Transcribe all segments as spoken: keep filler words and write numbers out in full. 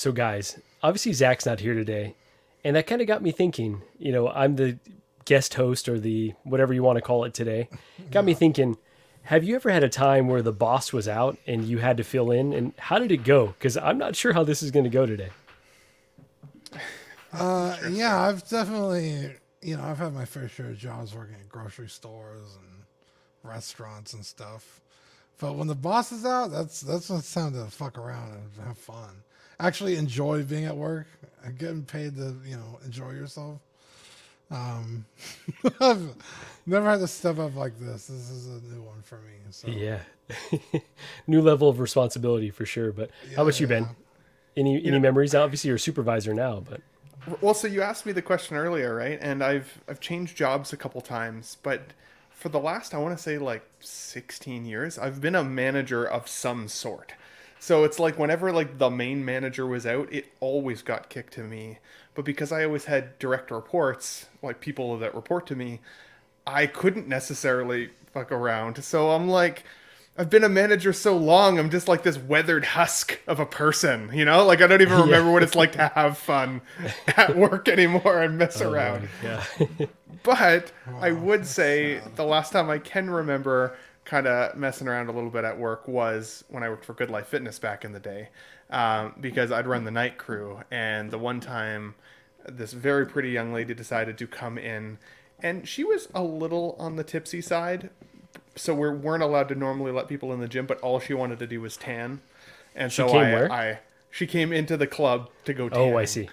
So guys, obviously Zach's not here today, and that kind of got me thinking, you know, I'm the guest host or the whatever you want to call it today. Got me thinking, have you ever had a time where the boss was out and you had to fill in, and how did it go? Because I'm not sure how this is going to go today. Uh, yeah, I've definitely, you know, I've had my fair share of jobs working at grocery stores and restaurants and stuff. But when the boss is out, that's that's when it's time to fuck around and have fun. Actually enjoy being at work and getting paid to, you know, enjoy yourself. Um, I've never had to step up like this. This is a new one for me. So. Yeah. New level of responsibility for sure. But yeah, how about you, Ben? Yeah. Any, any you know, memories? Obviously, you're a supervisor now, but. Well, so you asked me the question earlier, right? And I've, I've changed jobs a couple times, but for the last, I want to say like sixteen years, I've been a manager of some sort. So it's like whenever like the main manager was out, it always got kicked to me. But because I always had direct reports, like people that report to me, I couldn't necessarily fuck around. So I'm like, I've been a manager so long, I'm just like this weathered husk of a person, you know? Like I don't even remember yeah. what it's like to have fun at work anymore and mess oh, around. Yeah. But wow, I would say sad. The last time I can remember kind of messing around a little bit at work was when I worked for Good Life Fitness back in the day, um, because I'd run the night crew. And the one time this very pretty young lady decided to come in, and she was a little on the tipsy side. So we weren't allowed to normally let people in the gym, but all she wanted to do was tan. And she so came I, where? I, she came into the club to go tan. Oh, I see.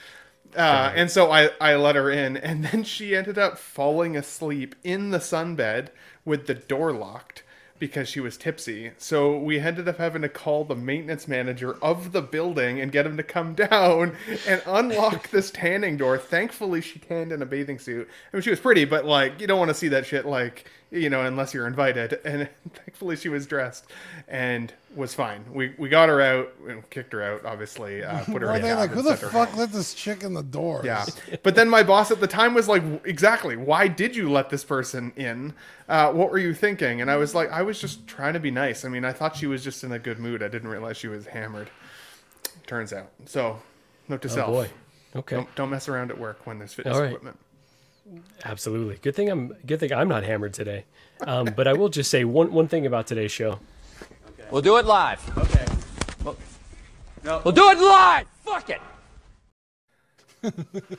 Uh, right. And so I, I let her in, and then she ended up falling asleep in the sunbed with the door locked, because she was tipsy. So we ended up having to call the maintenance manager of the building and get him to come down and unlock this tanning door. Thankfully, she tanned in a bathing suit. I mean, she was pretty, but like, you don't want to see that shit, like, you know, unless you're invited. And thankfully, she was dressed and was fine. We we got her out and kicked her out, obviously. Uh, put her in the like, who the fuck home. Let this chick in the door? Yeah. But then my boss at the time was like, exactly, why did you let this person in? Uh, what were you thinking? And I was like, I was just trying to be nice. I mean, I thought she was just in a good mood. I didn't realize she was hammered. Turns out. So, note to oh, self. Boy. Okay. Don't, don't mess around at work when there's fitness right. equipment. Absolutely. Good thing I'm good thing I'm not hammered today. Um, but I will just say one, one thing about today's show. Okay. We'll do it live. Okay. Well, no. We'll do it live. Fuck it. Yeah,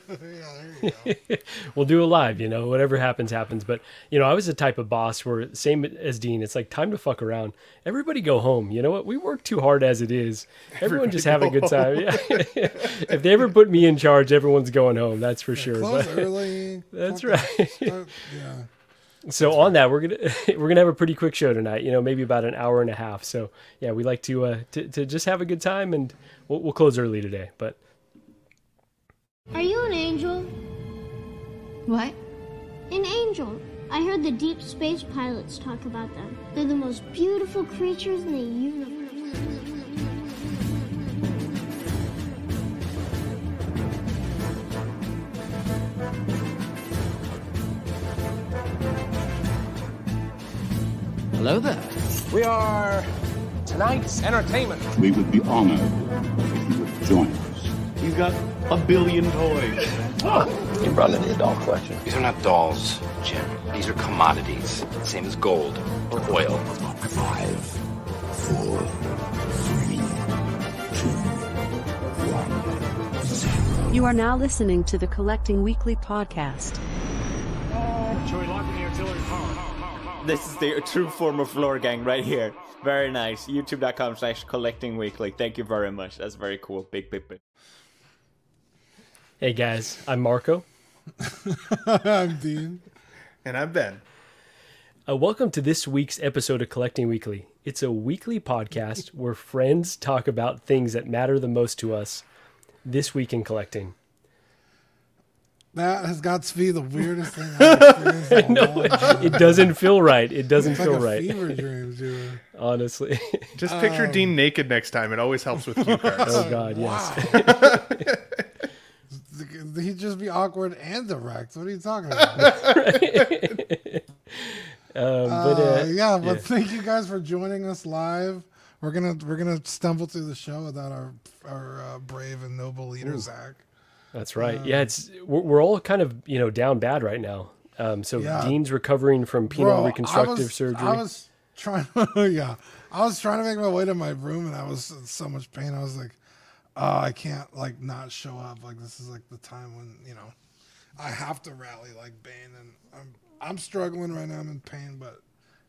there you go. We'll do it live, you know, whatever happens happens. But you know, I was the type of boss where, same as Dean, it's like time to fuck around. Everybody go home. You know what, we work too hard as it is. Everyone everybody just have a good time. Yeah. If they ever put me in charge, everyone's going home, that's for yeah, sure. Close but, early, that's right. Start, yeah. So that's on right. that we're gonna we're gonna have a pretty quick show tonight, you know, maybe about an hour and a half. So yeah, we like to uh to, to just have a good time, and we'll, we'll close early today. But are you an angel? What? An angel. I heard the deep space pilots talk about them. They're the most beautiful creatures in the universe. Hello there. We are tonight's entertainment. We would be honored if you would join us. You've got a billion toys. Oh. You brought in the doll collection. These are not dolls, Jim. These are commodities. Same as gold or oil. Five, four, three, two, one, zero. You are now listening to the Collecting Weekly podcast. Joey, lock in the artillery power. This is the true form of floor gang right here. Very nice. YouTube.com slash Collecting Weekly. Thank you very much. That's very cool. Big, big, big. Hey guys, I'm Marco. I'm Dean. And I'm Ben. Uh, welcome to this week's episode of Collecting Weekly. It's a weekly podcast where friends talk about things that matter the most to us this week in collecting. That has got to be the weirdest thing I've experienced. I know. It doesn't feel right. It doesn't it's feel like a right. Fever dream, dude. Honestly. Just picture um, Dean naked next time. It always helps with cue cards. Oh, God, wow. Yes. He'd just be awkward and direct. What are you talking about? Um, but, uh, uh, yeah, but yeah. Thank you guys for joining us live. We're gonna we're gonna stumble through the show without our our uh, brave and noble leader Ooh. Zach. That's right. Um, yeah, it's we're, we're all kind of you know down bad right now. Um, so yeah. Dean's recovering from penile Bro, reconstructive I was, surgery. I was trying. To, yeah, I was trying to make my way to my room, and I was in so much pain. I was like, oh, I can't like not show up. Like this is like the time when you know I have to rally like Bane, and I'm I'm struggling right now. I'm in pain, but.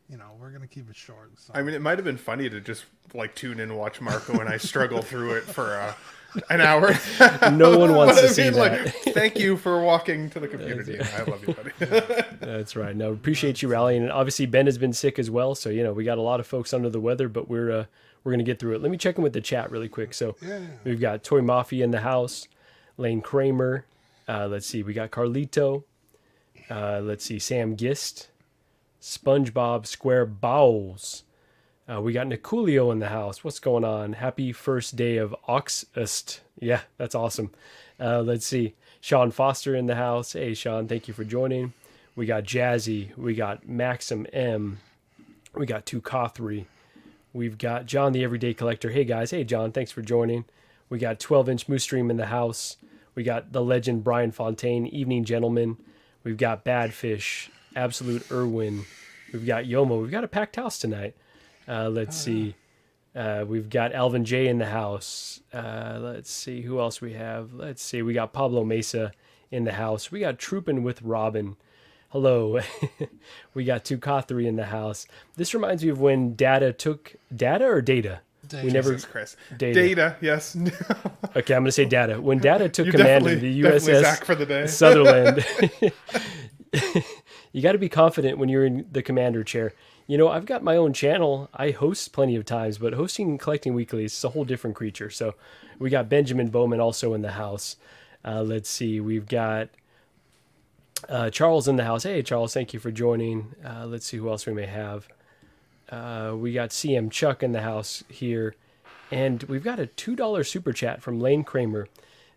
You know, we're going to keep it short. So. I mean, it might have been funny to just, like, tune in and watch Marco and I struggle through it for uh, an hour. No one wants to I mean, see that. Like, thank you for walking to the community. I love you, buddy. Yeah. That's right. No, appreciate you rallying. And obviously, Ben has been sick as well. So, you know, we got a lot of folks under the weather, but we're uh, we're going to get through it. Let me check in with the chat really quick. So yeah. We've got Toy Mafia in the house, Lane Kramer. Uh, let's see. We got Carlito. Uh, let's see. Sam Gist. SpongeBob Square Bowls. Uh, we got Niculio in the house. What's going on? Happy first day of Oxust. Yeah, that's awesome. Uh, let's see. Sean Foster in the house. Hey, Sean, thank you for joining. We got Jazzy. We got Maxim M. We got two Cothry. We've got John the Everyday Collector. Hey, guys. Hey, John, thanks for joining. We got twelve inch Moose Stream in the house. We got the legend Brian Fontaine. Evening, gentlemen. We've got Badfish. Absolute Irwin. We've got Yomo. We've got a packed house tonight. Uh, let's oh, see. Uh, we've got Alvin J in the house. Uh, let's see who else we have. Let's see. We got Pablo Mesa in the house. We got Troopin' with Robin. Hello. We got two Cothry in the house. This reminds me of when Data took Data or Data. Data. We never. Jesus Christ. Data. Data. Yes. Okay, I'm gonna say Data. When Data took you command of the U S S for the day. Sutherland. You got to be confident when you're in the commander chair. You know, I've got my own channel. I host plenty of times, but hosting and collecting weekly is a whole different creature. So we got Benjamin Bowman also in the house. Uh, let's see. We've got uh, Charles in the house. Hey, Charles, thank you for joining. Uh, let's see who else we may have. Uh, we got C M Chuck in the house here. And we've got a two dollar super chat from Lane Kramer.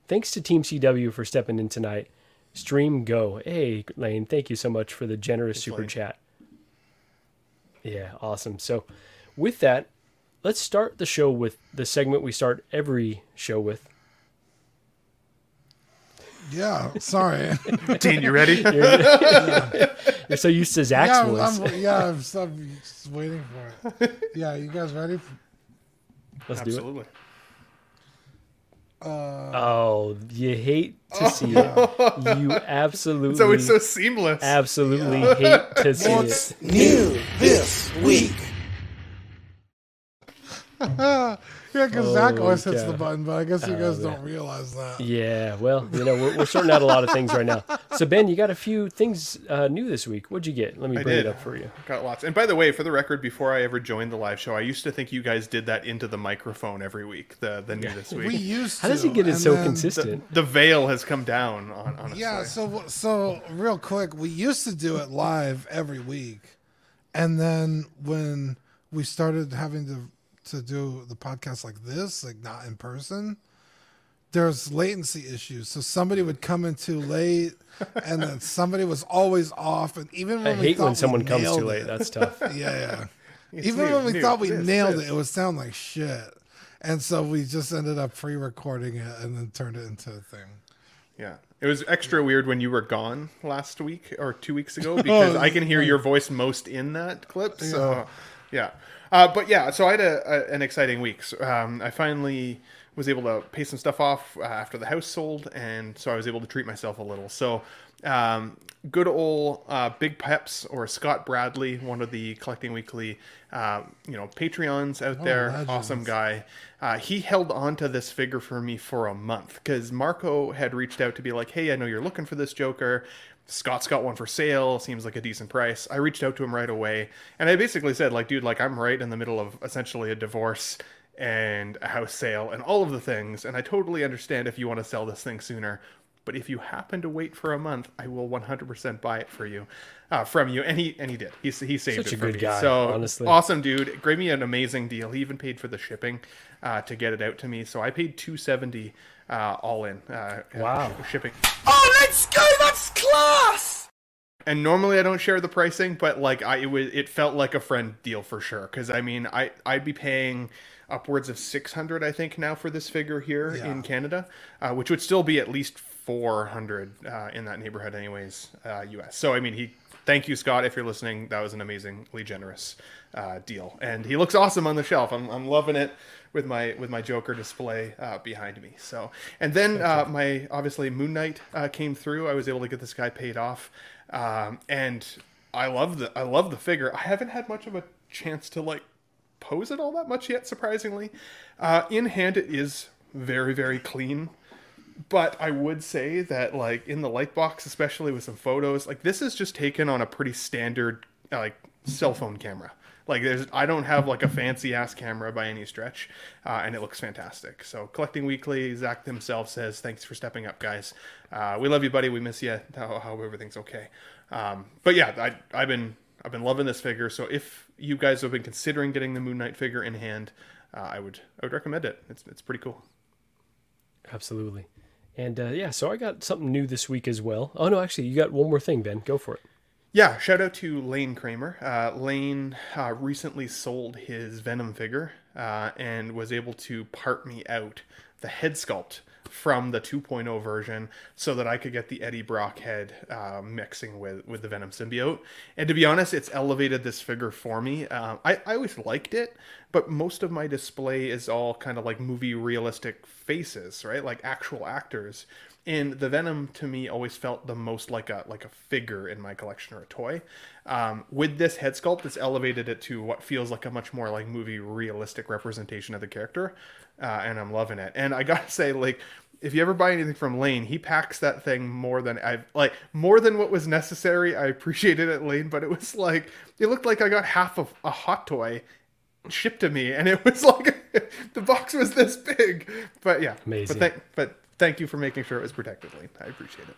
Thanks to Team C W for stepping in tonight. Stream go. Hey, Lane, thank you so much for the generous it's super Lane. Chat. Yeah, awesome. So with that, let's start the show with the segment we start every show with. Yeah, sorry. Dean, you ready? You're, yeah. You're so used to Zach's yeah, voice. I'm, yeah, I'm, I'm just waiting for it. Yeah, you guys ready? Let's Absolutely. Do it. Uh, oh, you hate to see oh, it. Yeah. You absolutely. So it's so seamless. Absolutely yeah. hate to see What's it. What's new this week? Yeah, because oh, Zach always hits the button, but I guess you guys uh, yeah. don't realize that. Yeah, well, you know, we're, we're sorting out a lot of things right now. So Ben, you got a few things uh, new this week. What'd you get? Let me bring it up for you. Got lots. And by the way, for the record, before I ever joined the live show, I used to think you guys did that into the microphone every week. The the new yeah. this week. We used. How to, does he get it so consistent? The, the veil has come down on. Honestly. Yeah. So so real quick, we used to do it live every week, and then when we started having to. to do the podcast like this, like not in person, there's latency issues. So somebody would come in too late and then somebody was always off. And even when I we hate when someone comes too late, it, that's tough. Yeah. yeah. Even new, when we new, thought we this, nailed this. it, it would sound like shit. And so we just ended up pre-recording it and then turned it into a thing. Yeah. It was extra weird when you were gone last week or two weeks ago, because I can hear your voice most in that clip. So yeah. yeah. Uh, but yeah, so I had a, a, an exciting week. So, um, I finally was able to pay some stuff off uh, after the house sold, and so I was able to treat myself a little. So um, good old uh, Big Peps or Scott Bradley, one of the Collecting Weekly, uh, you know, Patreons out oh, there, legends. Awesome guy. Uh, he held on to this figure for me for a month because Marco had reached out to be like, hey, I know you're looking for this Joker. Scott's got one for sale, seems like a decent price. I reached out to him right away, and I basically said, like, dude, like, I'm right in the middle of essentially a divorce and a house sale and all of the things, and I totally understand if you want to sell this thing sooner, but if you happen to wait for a month, I will one hundred percent buy it for you, uh, from you. And he and he did. He, he saved Such it for me. Such a good guy, so, honestly. Awesome dude. Gave me an amazing deal. He even paid for the shipping uh, to get it out to me, so I paid two hundred seventy dollars uh, all in. Uh, wow. Shipping. Oh, let's go! That's class! And normally I don't share the pricing, but like I, it was, it felt like a friend deal for sure. Because I mean, I I'd be paying upwards of six hundred, I think, now for this figure here yeah. in Canada, uh, which would still be at least four hundred uh, in that neighborhood, anyways, uh, U S. So I mean, he. Thank you, Scott, if you're listening. That was an amazingly generous uh, deal, and he looks awesome on the shelf. I'm I'm loving it with my with my Joker display uh, behind me. So, and then uh, my obviously Moon Knight uh, came through. I was able to get this guy paid off, um, and I love the I love the figure. I haven't had much of a chance to like pose it all that much yet. Surprisingly, uh, in hand it is very very clean. But I would say that, like, in the light box, especially with some photos, like, this is just taken on a pretty standard, like, cell phone camera. Like, there's, I don't have, like, a fancy-ass camera by any stretch, uh, and it looks fantastic. So, Collecting Weekly, Zach himself says, thanks for stepping up, guys. Uh, we love you, buddy. We miss you. I hope everything's okay. Um, but, yeah, I, I've been I've been loving this figure. So, if you guys have been considering getting the Moon Knight figure in hand, uh, I would I would recommend it. It's It's pretty cool. Absolutely. And, uh, yeah, so I got something new this week as well. Oh, no, actually, you got one more thing, Ben. Go for it. Yeah, shout out to Lane Kramer. Uh, Lane uh, recently sold his Venom figure uh, and was able to part me out the head sculpt from the two point oh version so that I could get the Eddie Brock head uh, mixing with, with the Venom symbiote. And to be honest, it's elevated this figure for me. Uh, I, I always liked it, but most of my display is all kind of like movie realistic faces, right? Like actual actors. And the Venom, to me, always felt the most like a like a figure in my collection or a toy. Um, with this head sculpt, it's elevated it to what feels like a much more like movie realistic representation of the character. Uh, and I'm loving it. And I gotta say, like, if you ever buy anything from Lane, he packs that thing more than I've like more than what was necessary. I appreciated it, Lane, but it was like it looked like I got half of a hot toy shipped to me, and it was like the box was this big. But yeah, amazing. But th- but. Thank you for making sure it was protected, Lane. I appreciate it.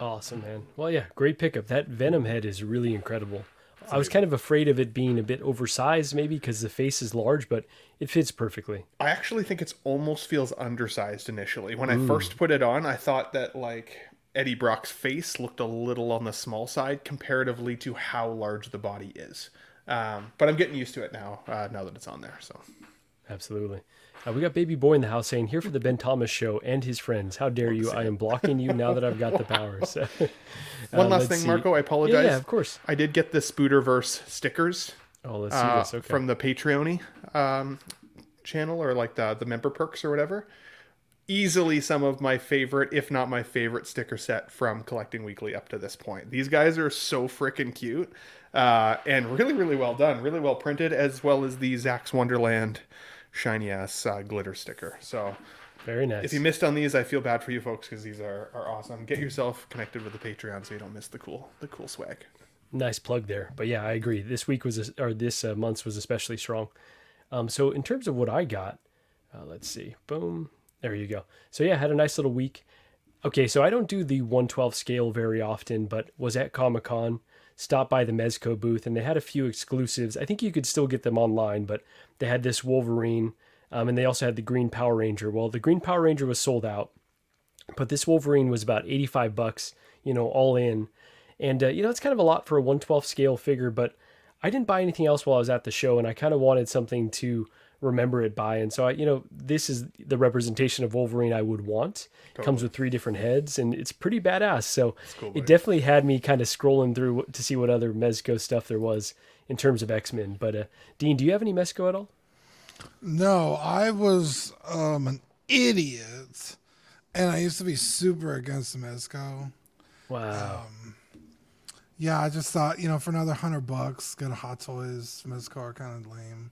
Awesome, man. Well, yeah, great pickup. That Venom head is really incredible. I was kind of afraid of it being a bit oversized maybe because the face is large, but it fits perfectly. I actually think it almost feels undersized initially. When Ooh. I first put it on, I thought that like Eddie Brock's face looked a little on the small side comparatively to how large the body is. Um, but I'm getting used to it now, uh, now that it's on there. So, absolutely. Uh, we got Baby Boy in the house saying, here for the Ben Thomas show and his friends. How dare you? I am blocking you now that I've got the powers. uh, One last thing, see. Marco, I apologize. Yeah, yeah, of course. I did get the Spooderverse stickers oh, let's see uh, this. Okay. from the Patreon um, channel or like the, the member perks or whatever. Easily some of my favorite, if not my favorite sticker set from Collecting Weekly up to this point. These guys are so freaking cute uh, and really, really well done. Really well printed, as well as the Zach's Wonderland shiny ass uh, glitter sticker. So very nice. If you missed on these, I feel bad for you folks because these are, are awesome. Get yourself connected with the Patreon so you don't miss the cool the cool swag. Nice plug there. But yeah, I agree. This week was a, or this uh, month's was especially strong. Um, so in terms of what I got, uh, let's see. Boom. There you go. So yeah, I had a nice little week. Okay, so I don't do the one twelfth scale very often, but was at Comic-Con. Stopped by the Mezco booth, and they had a few exclusives. I think you could still get them online, but they had this Wolverine, um, and they also had the Green Power Ranger. Well, the Green Power Ranger was sold out, but this Wolverine was about eighty-five bucks, you know, all in. And, uh, you know, it's kind of a lot for a one twelfth scale figure, but I didn't buy anything else while I was at the show, and I kind of wanted something to remember it by. And so, I, you know, this is the representation of Wolverine I would want. Totally. Comes with three different heads, and it's pretty badass. So cool, it definitely had me kind of scrolling through to see what other Mezco stuff there was in terms of X-Men. But uh, Dean, do you have any Mezco at all? No, I was um, an idiot, and I used to be super against the Mezco. Wow. Um, yeah, I just thought, you know, for another hundred bucks, get Hot Toys. Mezco are kind of lame.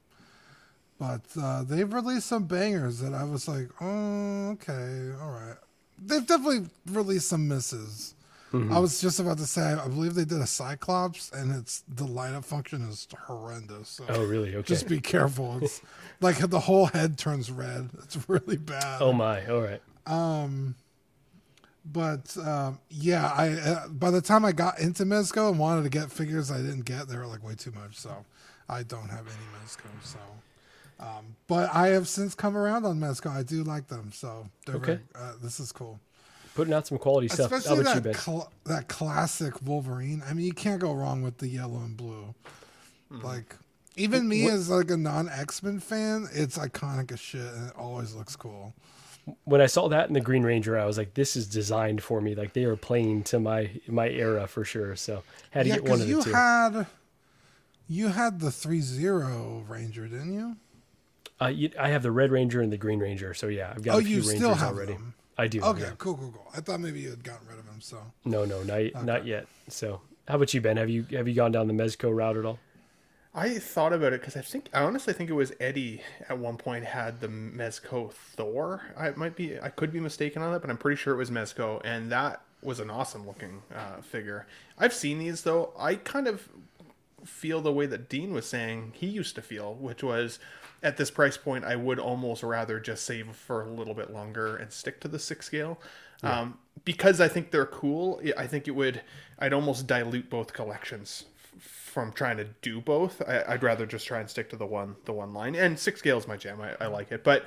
But uh, they've released some bangers that I was like, oh, okay, all right. They've definitely released some misses. Mm-hmm. I was just about to say, I believe they did a Cyclops, and it's the lineup function is horrendous. So oh, really? Okay. Just be careful. It's like the whole head turns red. It's really bad. Oh my! All right. Um, but um, yeah, I uh, by the time I got into Mezco and wanted to get figures I didn't get, they were like way too much. So I don't have any Mezco. So. Um, but I have since come around on Mezco. I do like them, so they're okay. Very, uh, this is cool. putting out some quality stuff. Especially that cl- that classic Wolverine. I mean, you can't go wrong with the yellow and blue. Hmm. Like, even me what? as like a non-X-Men fan, it's iconic as shit, and it always looks cool. When I saw that in the Green Ranger, I was like, this is designed for me. Like, they are playing to my my era for sure. So had to yeah, get one of the you two. Had, you had the three zero Ranger, didn't you? Uh, you, I have the Red Ranger and the Green Ranger. So, yeah, I've got oh, a few you Rangers still have already. Them. I do. Okay, yeah. cool, cool, cool. I thought maybe you had gotten rid of them. So No, no, not, okay. not yet. So how about you, Ben? Have you have you gone down the Mezco route at all? I thought about it because I think I honestly think it was Eddie at one point had the Mezco Thor. I might be I could be mistaken on that, but I'm pretty sure it was Mezco, and that was an awesome looking uh, figure. I've seen these though. I kind of feel the way that Dean was saying he used to feel, which was at this price point, I would almost rather just save for a little bit longer and stick to the six scale. Yeah. Um, because I think they're cool. I think it would I'd almost dilute both collections from trying to do both. I, I'd rather just try and stick to the one the one line, and six scale is my jam. I, I like it, but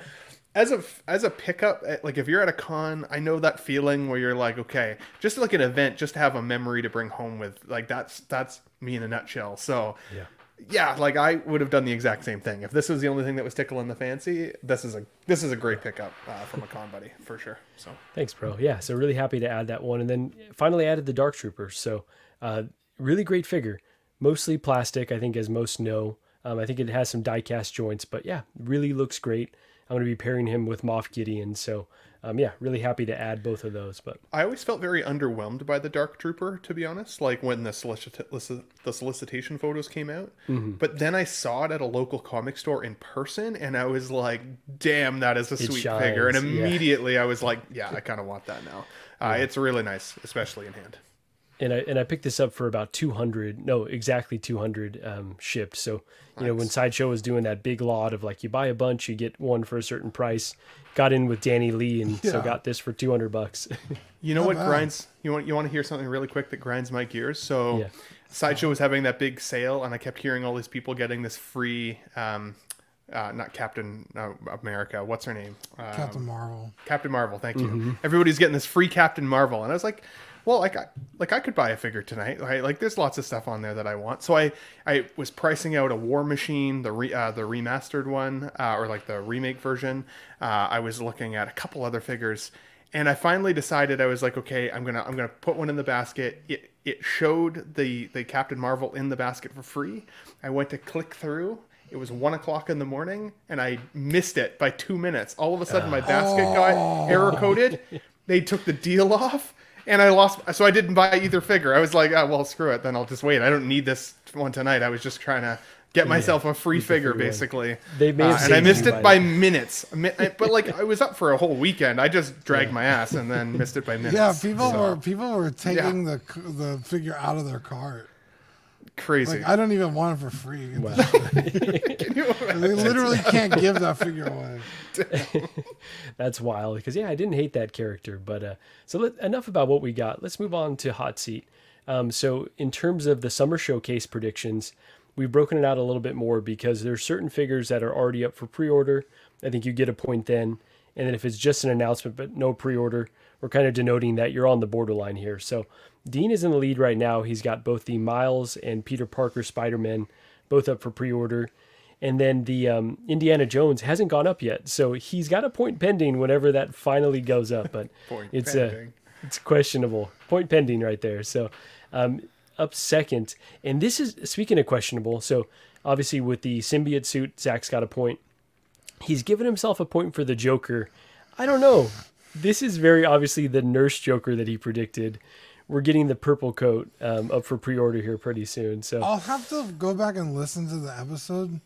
as a as a pickup, like if you're at a con, I know that feeling where you're like, okay, just like an event, just to have a memory to bring home with, like that's that's me in a nutshell. So yeah yeah like I would have done the exact same thing if this was the only thing that was tickling the fancy. This is a this is a great pickup uh, from a con buddy for sure. So thanks, bro. Yeah, so really happy to add that one, and then finally added the Dark Trooper. So uh really great figure. Mostly plastic, I think, as most know. Um, I think it has some die-cast joints, but yeah, really looks great. I'm going to be pairing him with Moff Gideon, so um, yeah, really happy to add both of those. But I always felt very underwhelmed by the Dark Trooper, to be honest, like when the, solicita- solic- the solicitation photos came out. Mm-hmm. But then I saw it at a local comic store in person, and I was like, damn, that is a it sweet shines. figure. And immediately yeah. I was like, yeah, I kind of want that now. Uh, yeah. It's really nice, especially in hand. And I and I picked this up for about two hundred, no, exactly two hundred um, shipped. So, you nice. know, when Sideshow was doing that big lot of like, you buy a bunch, you get one for a certain price, got in with Danny Lee, and yeah. so got this for two hundred bucks. You know oh, what wow. grinds, you want you want to hear something really quick that grinds my gears? So yeah. Sideshow was having that big sale, and I kept hearing all these people getting this free, um, uh, not Captain uh, America, what's her name? Um, Captain Marvel. Captain Marvel, thank you. Mm-hmm. Everybody's getting this free Captain Marvel. And I was like, well, like I, like I could buy a figure tonight. Right? Like there's lots of stuff on there that I want. So I, I was pricing out a War Machine, the re, uh, the remastered one, uh, or like the remake version. Uh, I was looking at a couple other figures, and I finally decided I was like, okay, I'm gonna I'm gonna put one in the basket. It it showed the the Captain Marvel in the basket for free. I went to click through. It was one o'clock in the morning, and I missed it by two minutes. All of a sudden, my basket oh. got error coded. They took the deal off. And I lost, so I didn't buy either figure. I was like, oh, well, screw it. Then I'll just wait. I don't need this one tonight. I was just trying to get myself yeah, a free figure, free basically. They may have uh, and I missed it by them. minutes. But like, I was up for a whole weekend. I just dragged yeah. my ass and then missed it by minutes. Yeah, people so, were people were taking yeah. the the figure out of their cart. Crazy. Like, I don't even want it for free. Wow. Can you imagine? They literally can't give that figure away. That's wild, because yeah, I didn't hate that character, but uh so let, enough about what we got. Let's move on to hot seat. Um so in terms of the summer showcase predictions, we've broken it out a little bit more because there's certain figures that are already up for pre-order. I think you get a point then, and then if it's just an announcement but no pre-order, we're kind of denoting that you're on the borderline here. So Dean is in the lead right now. He's got both the Miles and Peter Parker Spider-Man both up for pre-order. And then the um, Indiana Jones hasn't gone up yet. So he's got a point pending whenever that finally goes up. But it's a, it's questionable. Point pending right there. So um, up second. And this is, speaking of questionable, so obviously with the symbiote suit, Zach's got a point. He's given himself a point for the Joker. I don't know. This is very obviously the Nurse Joker that he predicted. We're getting the purple coat um, up for pre-order here pretty soon. So I'll have to go back and listen to the episode,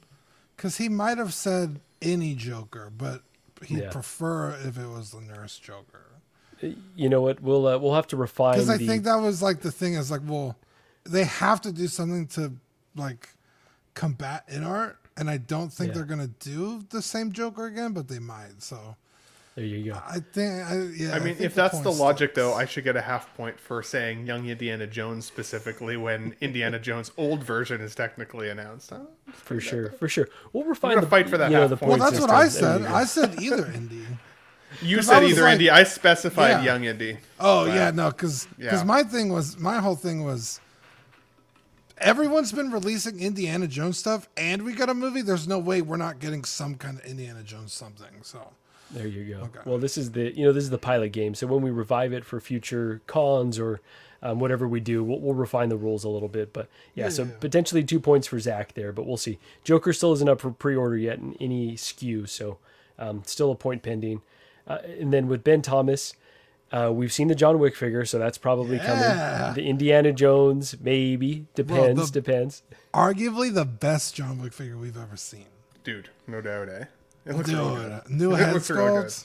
because he might have said any Joker, but he'd yeah. prefer if it was the Nurse Joker. You know what? We'll uh, we'll have to refine. Because I the... think that was like the thing is like, well, they have to do something to like combat in art, and I don't think yeah. they're gonna do the same Joker again, but they might. So. There you go. I think. I, yeah, I mean, I if the that's the logic, though, I should get a half point for saying Young Indiana Jones specifically when Indiana Jones' old version is technically announced. Huh? For sure, that. for sure. We'll refine. We're gonna the, fight for that. You know, half the point. Well, that's what I said. I said either Indy. You said either like, indie. I specified yeah. young indie. Oh, wow. yeah, no, because yeah. my thing was, my whole thing was, everyone's been releasing Indiana Jones stuff, and we got a movie. There's no way we're not getting some kind of Indiana Jones something. So there you go. Okay. Well, this is the you know this is the pilot game. So when we revive it for future cons or um, whatever we do, we'll, we'll refine the rules a little bit. But yeah, yeah so yeah. potentially two points for Zach there, but we'll see. Joker still isn't up for pre-order yet in any S K U, so um, still a point pending. Uh, and then with Ben Thomas, uh, we've seen the John Wick figure, so that's probably yeah. coming. The Indiana Jones, maybe. Depends, well, the, depends. Arguably the best John Wick figure we've ever seen. Dude, no doubt, eh? It looks dude, really good. New head sculpt.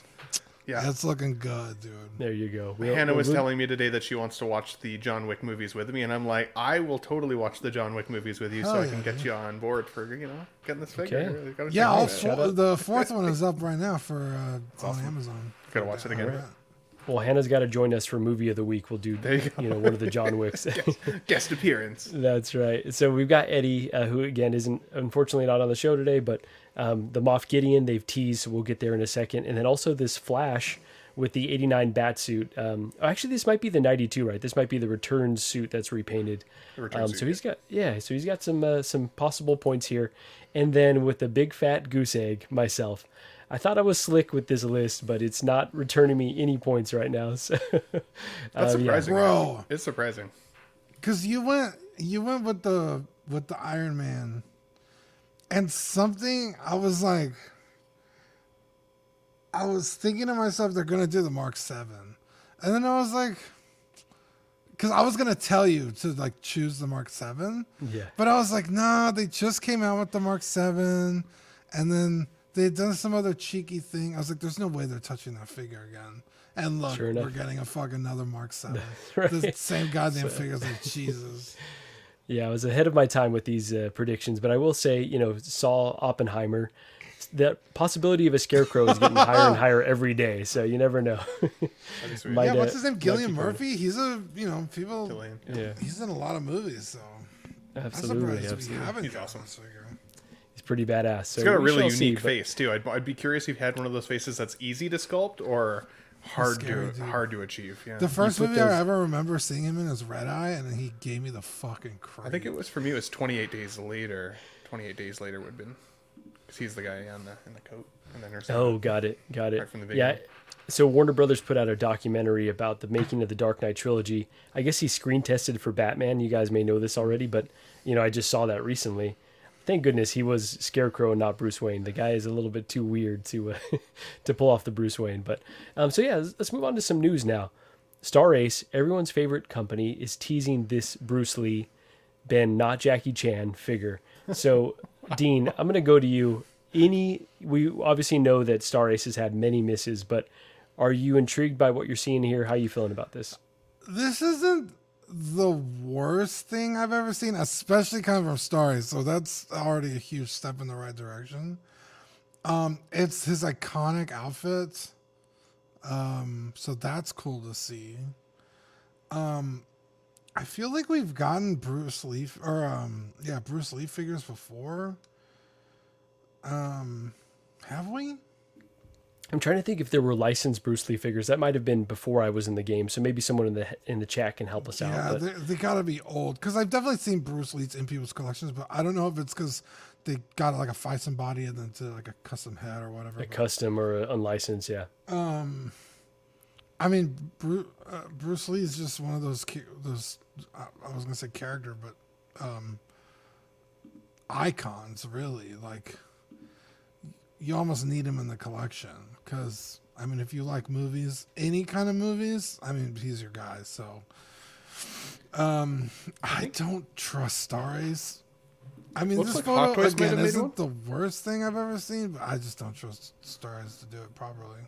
Yeah. That's looking good, dude. There you go. We'll, Hannah we'll was look. telling me today that she wants to watch the John Wick movies with me, and I'm like, I will totally watch the John Wick movies with you Hell so yeah, I can get yeah. you on board for, you know, getting this figure. Okay. Yeah, all four, the fourth one is up right now for uh, it's awesome. on Amazon. Gotta watch yeah, it again. Right. Well, Hannah's got to join us for Movie of the Week. We'll do, you, you know, one of the John Wicks. guest, guest appearance. That's right. So we've got Eddie, uh, who, again, isn't unfortunately not on the show today, but um, the Moff Gideon they've teased, so we'll get there in a second. And then also this Flash with the eighty-nine bat suit. Um, actually, this might be the ninety-two, right? This might be the return suit that's repainted. The return um, suit, so he's got, yeah, so he's got some uh, some possible points here. And then with the big fat goose egg, myself. I thought I was slick with this list, but it's not returning me any points right now. So. That's surprising, um, yeah. bro. It's surprising because you went you went with the with the Iron Man, and something I was like, I was thinking to myself, they're gonna do the Mark Seven, and then I was like, because I was gonna tell you to like choose the Mark Seven, yeah, but I was like, nah, they just came out with the Mark Seven, and then. They had done some other cheeky thing. I was like, there's no way they're touching that figure again. And look, sure we're getting a fucking another Mark seven. Right. The same goddamn so. figures like Jesus. Yeah, I was ahead of my time with these uh, predictions. But I will say, you know, Saw Oppenheimer, the possibility of a scarecrow is getting higher and higher every day. So you never know. My, yeah, uh, what's his name? Cillian Murphy? Going. He's a, you know, people. Cillian. Yeah. He's in a lot of movies. So absolutely. I'm surprised we haven't he's awesome. This figure. Pretty badass. So it's got a really unique see, face too. I'd, I'd be curious if you've had one of those faces that's easy to sculpt or hard scary, to dude. hard to achieve. Yeah. The first movie those... I ever remember seeing him in is Red Eye, and he gave me the fucking crazy. I think it was for me. It was twenty-eight days later. twenty-eight days later would have been because he's the guy on the in the coat and then there's oh, got it, got it. Right from the video. Yeah. So Warner Brothers put out a documentary about the making of the Dark Knight trilogy. I guess he screen tested for Batman. You guys may know this already, but you know I just saw that recently. Thank goodness he was Scarecrow and not Bruce Wayne. The guy is a little bit too weird to uh, to pull off the Bruce Wayne. But um, so yeah, let's, let's move on to some news now. Star Ace, everyone's favorite company, is teasing this Bruce Lee, Ben, not Jackie Chan figure. So Dean, I'm gonna go to you. Any, we obviously know that Star Ace has had many misses, but are you intrigued by what you're seeing here? How are you feeling about this? This isn't the worst thing I've ever seen, especially kind of from Star Ace, so that's already a huge step in the right direction. Um, it's his iconic outfit, um, so that's cool to see. Um, I feel like we've gotten Bruce Lee or um, yeah, Bruce Lee figures before. Um, have we? I'm trying to think if there were licensed Bruce Lee figures. That might have been before I was in the game, so maybe someone in the in the chat can help us out. Yeah, but they, they gotta be old because I've definitely seen Bruce Lee's in people's collections, but I don't know if it's because they got like a Fison body and then to like a custom head or whatever. A but, custom or a unlicensed, yeah. Um, I mean, Bruce, uh, Bruce Lee is just one of those those I was gonna say character, but um, icons really like. You almost need him in the collection because, I mean, if you like movies, any kind of movies, I mean, he's your guy. So um, I don't trust Star Ace. I mean, this like photo, again, isn't the worst thing I've ever seen, but I just don't trust Star Ace to do it properly.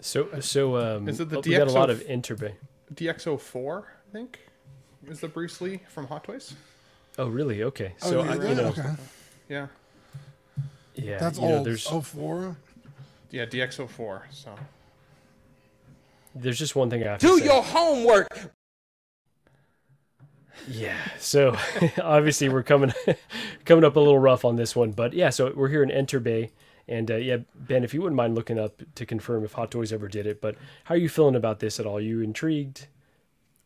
So, so um, is it the oh, D X O, we got a lot of interbay. D X O four, I think, is the Bruce Lee from Hot Toys. Oh, really? Okay. So, oh, really? I, you know, okay. Yeah. Yeah, that's old. Know, there's oh four. Yeah, D X oh four. So there's just one thing I have to do say. Your homework. Yeah. So obviously we're coming coming up a little rough on this one, but yeah. So we're here in Enterbay, And uh, yeah, Ben, if you wouldn't mind looking up to confirm if Hot Toys ever did it, but how are you feeling about this at all? Are you intrigued?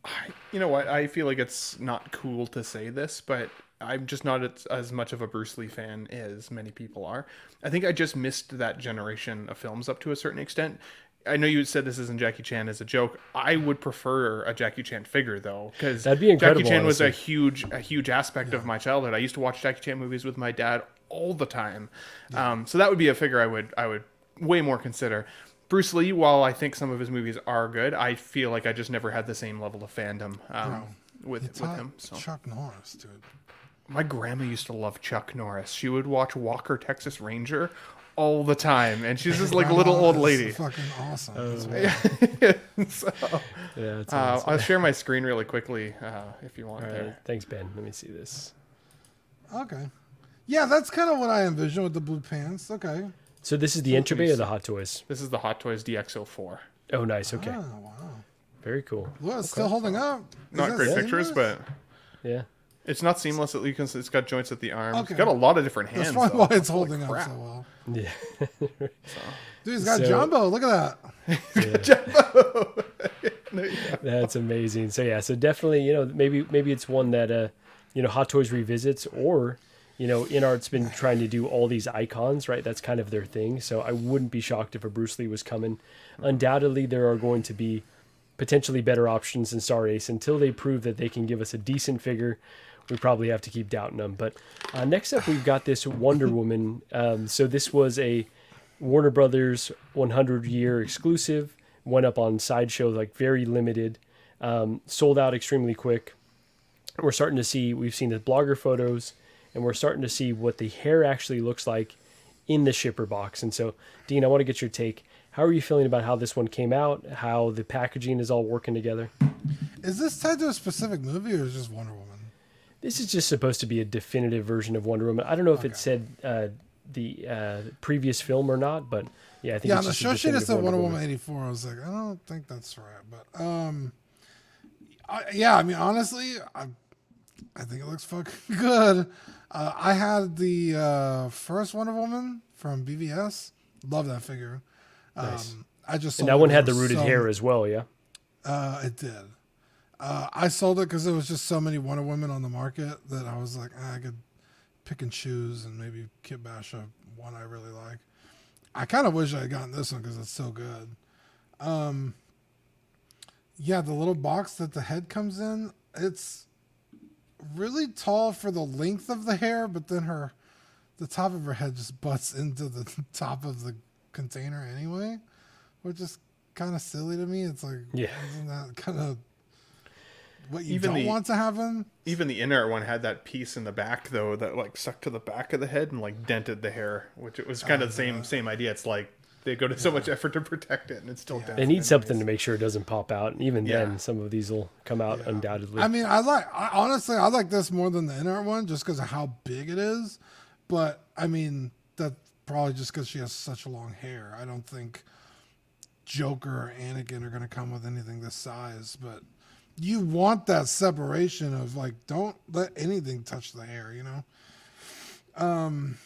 I, you know what? I feel like it's not cool to say this, but I'm just not as much of a Bruce Lee fan as many people are. I think I just missed that generation of films up to a certain extent. I know you said this isn't Jackie Chan as a joke. I would prefer a Jackie Chan figure, though, because that'd be incredible. Jackie Chan honestly. was a huge, a huge aspect yeah. of my childhood. I used to watch Jackie Chan movies with my dad all the time. Yeah. Um, so that would be a figure I would, I would way more consider. Bruce Lee, while I think some of his movies are good, I feel like I just never had the same level of fandom um, Bro, with with him. So. Chuck Norris, dude. My grandma used to love Chuck Norris. She would watch Walker, Texas Ranger all the time, and she's just like a little old lady. Fucking awesome. Um, yeah. so, yeah, it's uh, I'll share my screen really quickly uh, if you want. All right. Thanks, Ben. Let me see this. Okay. Yeah, that's kind of what I envision with the blue pants. Okay. So this is the Entebbe or see. the Hot Toys? This is the Hot Toys D X oh four. Oh, nice. Okay. Oh, wow. Very cool. Well, it's okay. still holding up. Is Not great pictures, but... Yeah. It's not seamless, at least it's got joints at the arms. Okay. It's got a lot of different hands. That's probably why it's holding like up so well. Yeah. Dude, he's got so, Jumbo. Look at that. Yeah. Jumbo. no, yeah. That's amazing. So, yeah, so definitely, you know, maybe maybe it's one that, uh, you know, Hot Toys revisits, or, you know, InArt's been trying to do all these icons, right? That's kind of their thing. So I wouldn't be shocked if a Bruce Lee was coming. Undoubtedly, there are going to be potentially better options than Star Ace until they prove that they can give us a decent figure. We probably have to keep doubting them. But uh, next up, we've got this Wonder Woman. Um, so this was a Warner Brothers one hundred year exclusive. Went up on Sideshow, like very limited. Um, sold out extremely quick. We're starting to see, we've seen the blogger photos, and we're starting to see what the hair actually looks like in the shipper box. And so, Dean, I want to get your take. How are you feeling about how this one came out? How the packaging is all working together? Is this tied to a specific movie, or is it just Wonder Woman? This is just supposed to be a definitive version of Wonder Woman. I don't know if okay. it said uh, the uh, previous film or not, but yeah, I think yeah, it's just Yeah, on the show sheet it said Wonder, Wonder Woman eighty-four. I was like, I don't think that's right. But um, I, yeah, I mean, honestly, I, I think it looks fucking good. Uh, I had the uh, first Wonder Woman from B V S. Love that figure. Nice. Um, I just sold and that one had the rooted so, hair as well, yeah? Uh, it did. Uh, I sold it because there was just so many Wonder Women on the market that I was like, ah, I could pick and choose and maybe kit bash a one I really like. I kind of wish I had gotten this one because it's so good. Um, yeah, the little box that the head comes in, it's really tall for the length of the hair, but then her, the top of her head just butts into the top of the container anyway, which is kind of silly to me. It's like, yeah. isn't that kind of... What you even don't the, want to happen? Even the inner one had that piece in the back, though, that like sucked to the back of the head and like dented the hair, which it was kind uh, of the same uh, same idea. It's like they go to yeah. so much effort to protect it, and it's still yeah. down. They need anyways. something to make sure it doesn't pop out, and even yeah. then, some of these will come out yeah. undoubtedly. I mean, I like I, honestly, I like this more than the inner one just because of how big it is. But I mean, that's probably just because she has such long hair. I don't think Joker or Anakin are going to come with anything this size, but. You want that separation of like, don't let anything touch the hair, you know? Um,